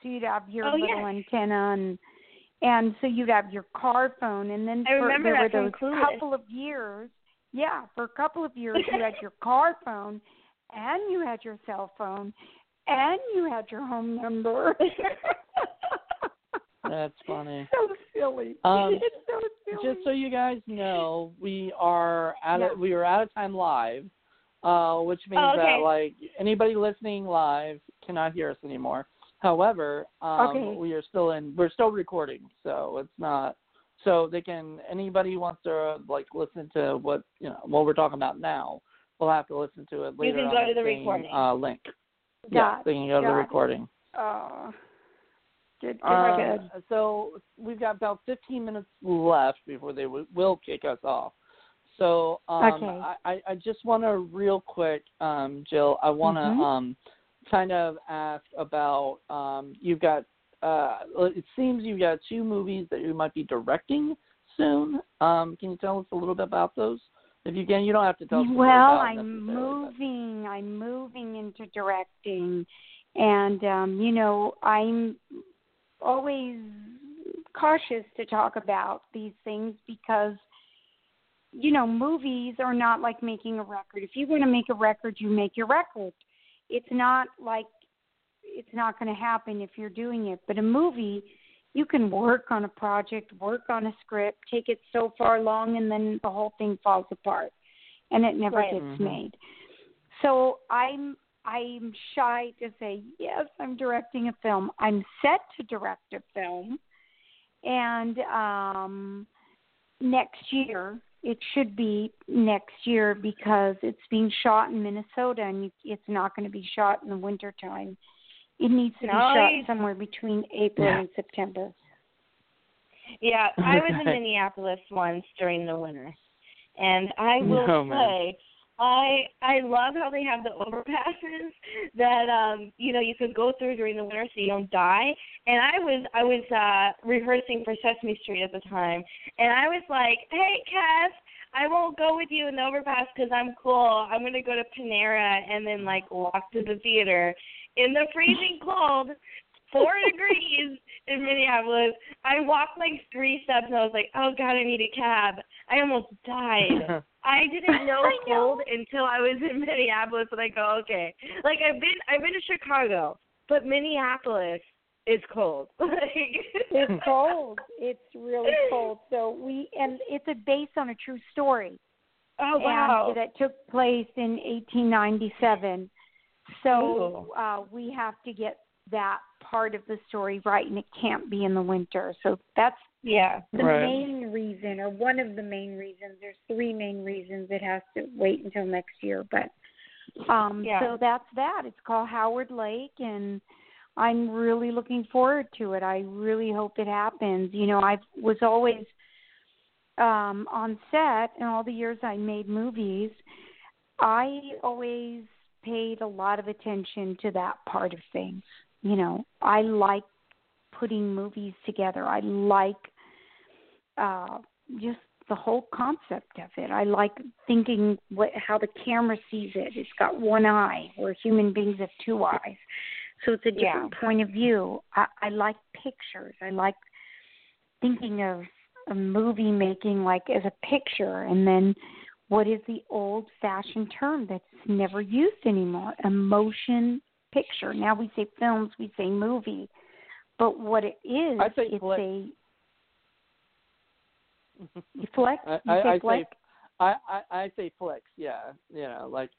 So you'd have your oh, little yes. antenna, and and so you'd have your car phone. And then for, there were those included. couple of years, yeah, for a couple of years you had your car phone, and you had your cell phone, and you had your home number. That's funny. So silly. Um, it's so silly. Just so you guys know, we are out of, yeah. we are out of time live, uh, which means oh, okay. that like anybody listening live cannot hear us anymore. However, um, okay. we are still in. We're still recording, so it's not. So they can. Anybody wants to like listen to what you know what we're talking about now, will have to listen to it later. You can go on to the, the same, recording uh, link. Got yeah, it. They can go Got to the recording. Oh. Good, good, uh, good. So we've got about fifteen minutes left before they w- will kick us off. So um, okay. I, I just want to real quick, um, Jill, I want to mm-hmm. um, kind of ask about um, you've got, uh, it seems you've got two movies that you might be directing soon. Um, can you tell us a little bit about those? If you can, you don't have to tell us. Well, I'm moving. But. I'm moving into directing. And, um, you know, I'm always cautious to talk about these things because, you know, movies are not like making a record. If you want to make a record, you make your record. It's not like it's not going to happen if you're doing it. But a movie, you can work on a project, work on a script, take it so far along, and then the whole thing falls apart, and it never right. gets mm-hmm. made. So I'm I'm shy to say, yes, I'm directing a film. I'm set to direct a film. And um, next year, it should be next year because it's being shot in Minnesota and it's not going to be shot in the wintertime. It needs to be nice. shot somewhere between April yeah. and September. Yeah, I was in Minneapolis once during the winter. And I will no, say... Man. I I love how they have the overpasses that um you know you can go through during the winter so you don't die. And I was I was uh, rehearsing for Sesame Street at the time, and I was like, hey, Cass, I won't go with you in the overpass because I'm cool. I'm gonna go to Panera and then like walk to the theater in the freezing cold. Four degrees in Minneapolis. I walked like three steps and I was like, oh God, I need a cab. I almost died. I didn't know I cold know. until I was in Minneapolis, and I go, okay. Like I've been, I've been to Chicago, but Minneapolis is cold. It's cold. It's really cold. So we, and it's based on a true story. Oh wow! And that took place in eighteen ninety-seven. So uh, we have to get that part of the story right, and it can't be in the winter. So that's yeah the right. main reason, or one of the main reasons. There's three main reasons it has to wait until next year, but um yeah. so that's that. It's called Howard Lake, and I'm really looking forward to it. I really hope it happens. You know, I was always um on set, and all the years I made movies, I always paid a lot of attention to that part of things. You know, I like putting movies together. I like uh, just the whole concept of it. I like thinking what, how the camera sees it. It's got one eye, where human beings have two eyes. So it's a different yeah. point of view. I, I like pictures. I like thinking of a movie making like as a picture, and then what is the old-fashioned term that's never used anymore? A motion picture. Now we say films, we say movie. But what it is, I say it's flick. a... You flick? You I, say I, flick? Say, I, I, I say flicks, yeah. You know, like,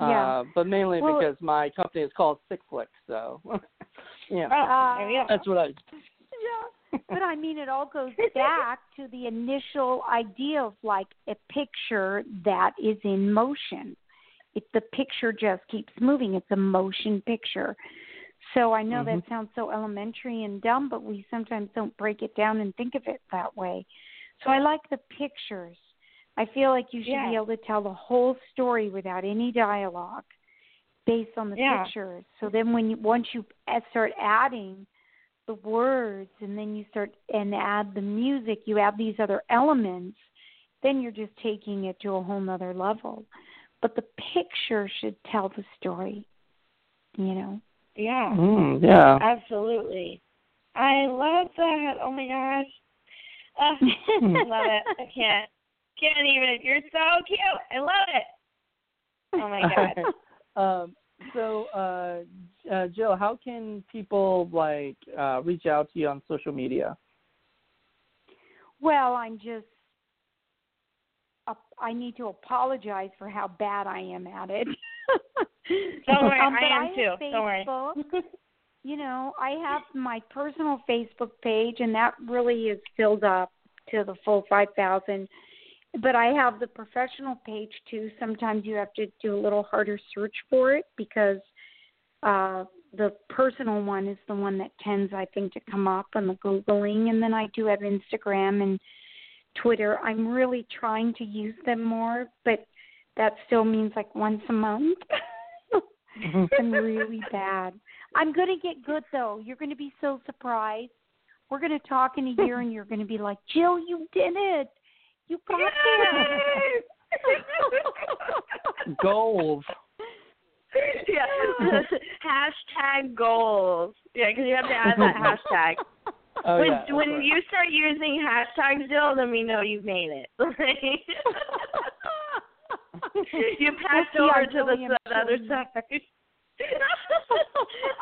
uh, yeah. But mainly well, because my company is called Sick Flick, so... yeah, uh, yeah, that's what I... Yeah, but I mean, it all goes back to the initial idea of like a picture that is in motion. If the picture just keeps moving, it's a motion picture. So I know mm-hmm. that sounds so elementary and dumb, but we sometimes don't break it down and think of it that way. So I like the pictures. I feel like you should yeah. be able to tell the whole story without any dialogue based on the yeah. pictures. So then when you, once you start adding the words and then you start and add the music, you add these other elements, then you're just taking it to a whole nother level. But the picture should tell the story, you know? Yeah. Mm, yeah. Absolutely. I love that. Oh, my gosh. Uh, I love it. I can't. Can't even. You're so cute. I love it. Oh, my God. um, so, uh, uh, Jill, how can people, like, uh, reach out to you on social media? Well, I'm just. I need to apologize for how bad I am at it. Don't worry, um, I am I too. Facebook, don't worry. You know, I have my personal Facebook page, and that really is filled up to the full five thousand. But I have the professional page too. Sometimes you have to do a little harder search for it because uh, the personal one is the one that tends, I think, to come up on the Googling. And then I do have Instagram and Twitter. I'm really trying to use them more, but that still means like once a month. I'm really bad. I'm going to get good, though. You're going to be so surprised. We're going to talk in a year, and you're going to be like, Jill, you did it. You got it. Goals. Yeah. Hashtag goals. Yeah, because you have to add that hashtag. Oh, when yeah, when right. you start using hashtag Jill, then we know you've made it. You passed Let's over to the, the other side.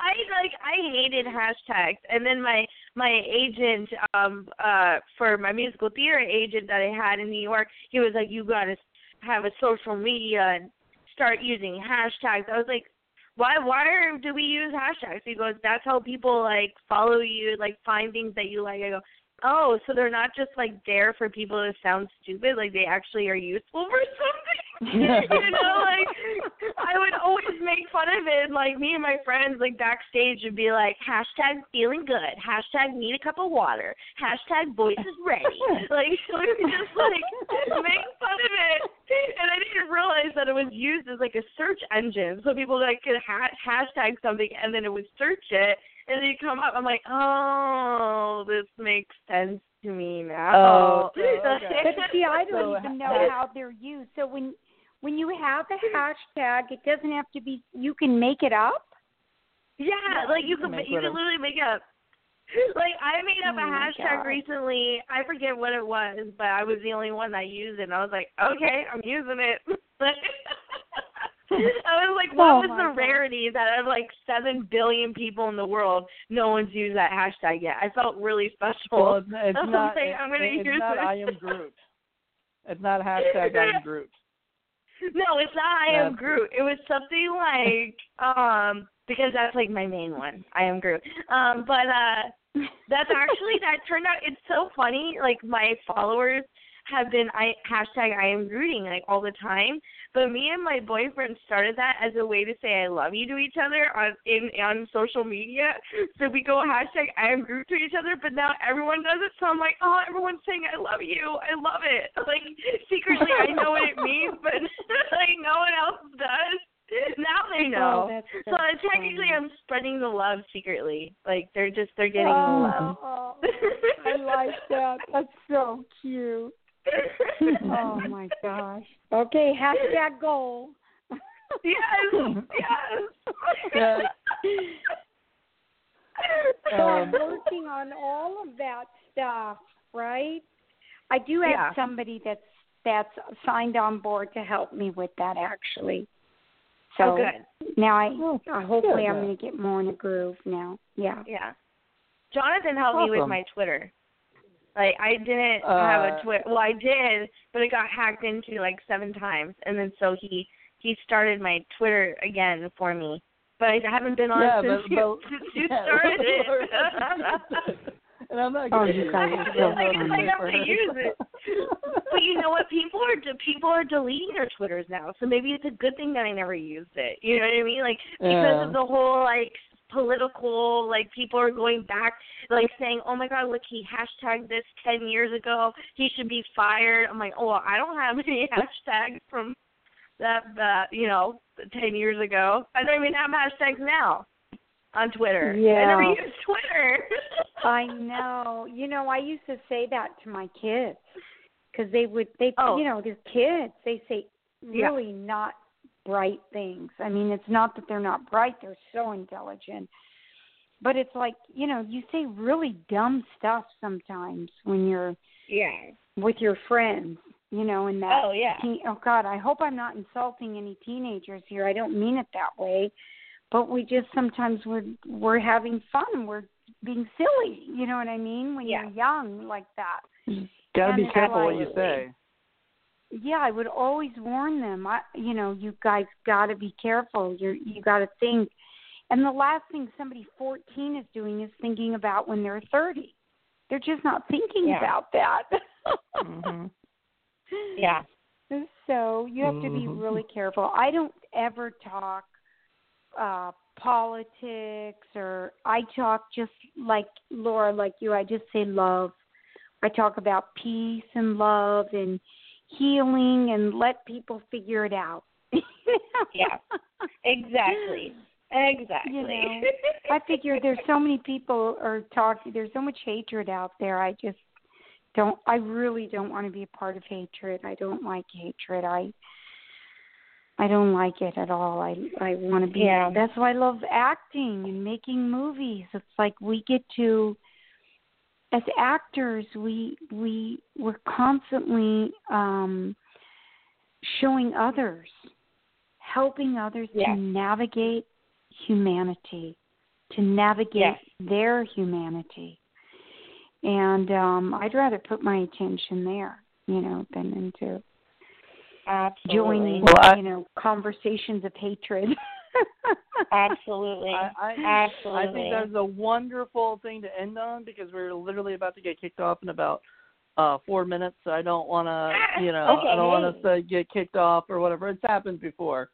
I like I hated hashtags, and then my my agent um uh for my musical theater agent that I had in New York, he was like, you gotta have a social media and start using hashtags. I was like, Why why are, do we use hashtags? He goes, that's how people, like, follow you, like, find things that you like. I go, oh, so they're not just, like, there for people to sound stupid. Like, they actually are useful for something. You know, like, I would always make fun of it. Like, me and my friends, like, backstage would be like, hashtag feeling good. Hashtag need a cup of water. Hashtag voice is ready. Like, so we would just, like, make fun of it. And I didn't realize that it was used as, like, a search engine. So people, like, could ha- hashtag something, and then it would search it, and then you come up. I'm like, oh, this makes sense to me now. Oh, okay. But, see, I don't so, even know how they're used. So when when you have a hashtag, it doesn't have to be – you can make it up? Yeah, no, like you can, you can literally make it up. Like, I made up oh a hashtag God. recently. I forget what it was, but I was the only one that used it. And I was like, okay, I'm using it. I was like, what oh was the rarity God. that of like seven billion people in the world, no one's used that hashtag yet? I felt really special. Well, it's, it's not, like, it, I'm going to use it. It's not I am Groot. It's not hashtag I am Groot. No, it's not I am that's Groot. It was something like, um, because that's like my main one, I am Groot. Um, but uh, that's actually, that turned out, it's so funny, like my followers have been I, hashtag I am Grooting like all the time, but me and my boyfriend started that as a way to say I love you to each other on in on social media. So we go hashtag I am Groot to each other, but now everyone does it. So I'm like, oh, everyone's saying I love you. I love it. Like secretly, I know what it means, but like no one else does. Now they know. Oh, so, so technically, funny. I'm spreading the love secretly. Like they're just they're getting oh, the love. Oh, I like that. That's so cute. Oh my gosh. Okay, hashtag goal. Yes, yes. yes. So um, I'm working on all of that stuff, right? I do have yeah. somebody that's that's signed on board to help me with that actually. So oh, good. Now I oh, hopefully good. I'm gonna get more in a groove now. Yeah. Yeah. Jonathan helped awesome. me with my Twitter. Like, I didn't uh, have a Twitter. Well, I did, but it got hacked into, like, seven times. And then so he, he started my Twitter again for me. But I haven't been on yeah, since, but, you, but, since you yeah, started it. And I'm not going oh, to like, it's like I'm going to use it. But you know what? People are de- people are deleting their Twitters now. So maybe it's a good thing that I never used it. You know what I mean? Like, because yeah. of the whole, like, political, like people are going back, like saying, oh, my God, look, he hashtagged this ten years ago. He should be fired. I'm like, oh, well, I don't have any hashtags from that, uh, you know, ten years ago. I don't even have hashtags now on Twitter. Yeah. I never use Twitter. I know. You know, I used to say that to my kids because they would, they, oh. you know, they're kids. They say really yeah. not bright things. I mean, it's not that they're not bright. They're so intelligent. But it's like, you know, you say really dumb stuff sometimes when you're yeah. with your friends, you know, and that. Oh, yeah. Teen- oh, God, I hope I'm not insulting any teenagers here. I don't mean it that way. But we just sometimes we're, we're having fun. We're being silly. You know what I mean? When yeah. you're young like that. You got to be careful what you say. Yeah, I would always warn them, I, you know, you guys got to be careful. You're, you got to think. And the last thing somebody fourteen is doing is thinking about when they're thirty. They're just not thinking yeah. about that. mm-hmm. Yeah. So you have mm-hmm. to be really careful. I don't ever talk uh, politics or I talk just like Laura, like you. I just say love. I talk about peace and love and healing and let people figure it out. yeah, exactly. Exactly. You know, I figure there's so many people are talking, there's so much hatred out there. I just don't, I really don't want to be a part of hatred. I don't like hatred. I I don't like it at all. I I want to be, yeah. that's why I love acting and making movies. It's like we get to, as actors, we we we're constantly um, showing others, helping others yeah. to navigate humanity, to navigate yeah. their humanity, and um, I'd rather put my attention there, you know, than into Absolutely. joining, well, I, you know, conversations of hatred. Absolutely. I, I, Absolutely. I think that's a wonderful thing to end on because we're literally about to get kicked off in about uh, four minutes. So I don't want to, you know, okay. I don't want us to get kicked off or whatever. It's happened before.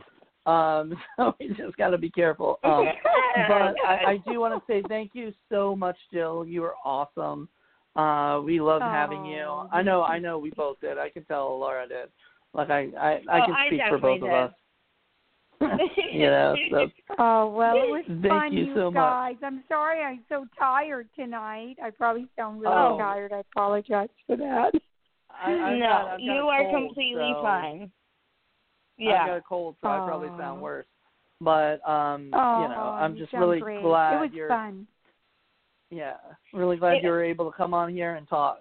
Um, so we just got to be careful. Um, but I, I do want to say thank you so much, Jill. You are awesome. Uh, we loved oh. having you. I know, I know we both did. I can tell Laura did. Like I, I, I oh, can speak I for both did. of us. you know, so. Oh, well, it was Thank fun, you, you so guys. Much. I'm sorry I'm so tired tonight. I probably sound really oh. tired. I apologize for that. I, I've no, got, I've you got a are cold, completely so. fine. Yeah. I got a cold, so oh. I probably sound worse. But, um, oh, you know, I'm just really great. glad it was you're... fun. Yeah, really glad it, you were able to come on here and talk.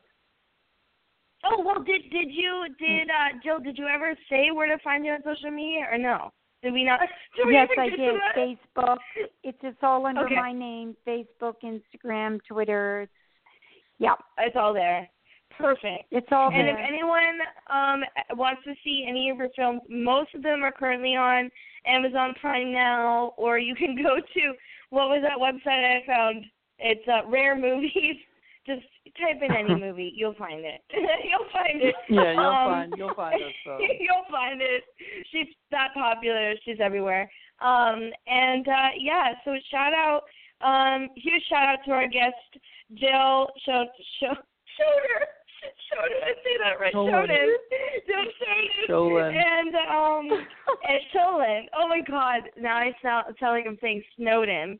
Oh, well, did did you, did uh, Jill, did you ever say where to find you on social media or no? Did we not? Did we yes, I did. Facebook. It's it's all under okay. my name. Facebook, Instagram, Twitter. Yeah, it's all there. Perfect. It's all and there. And if anyone um, wants to see any of your films, most of them are currently on Amazon Prime now, or you can go to, what was that website I found? It's uh, Rare Movies. Just type in any movie. You'll find it. you'll find it. Yeah, you'll um, find You'll find it. So. You'll find it. She's that popular. She's everywhere. Um, and, uh, yeah, so shout out. Um, huge shout out to our guest, Jill Schoelen. Show, Schoelen. Schoelen. I say that right. Schoelen. Jill Schoelen. And, um, and Schoelen. Oh, my God. Now I sound, sound like I'm saying Snowden.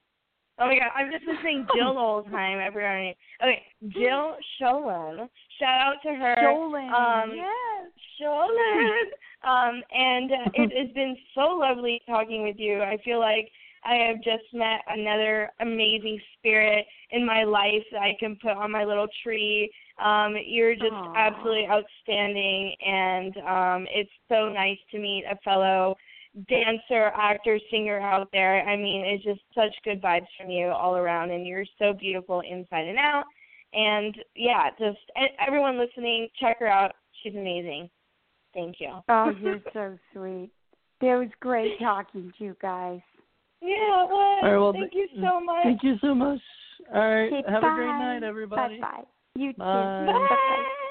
Oh, my God. I'm just listening to Jill all the time. Everywhere. Okay. Jill Schoelen. Shout out to her. Schoelen. Um, yes. Schoelen. Um, and uh, it has been so lovely talking with you. I feel like I have just met another amazing spirit in my life that I can put on my little tree. Um, you're just Aww. absolutely outstanding. And um, it's so nice to meet a fellow dancer, actor, singer out there. I mean, it's just such good vibes from you all around, and you're so beautiful inside and out. And, yeah, just everyone listening, check her out. She's amazing. Thank you. Oh, you're so sweet. It was great talking to you guys. Yeah, it was. All right, well, thank th- you so much. Thank you so much. All right, okay, have bye. a great night, everybody. Bye-bye. You too. Bye. Bye. Bye.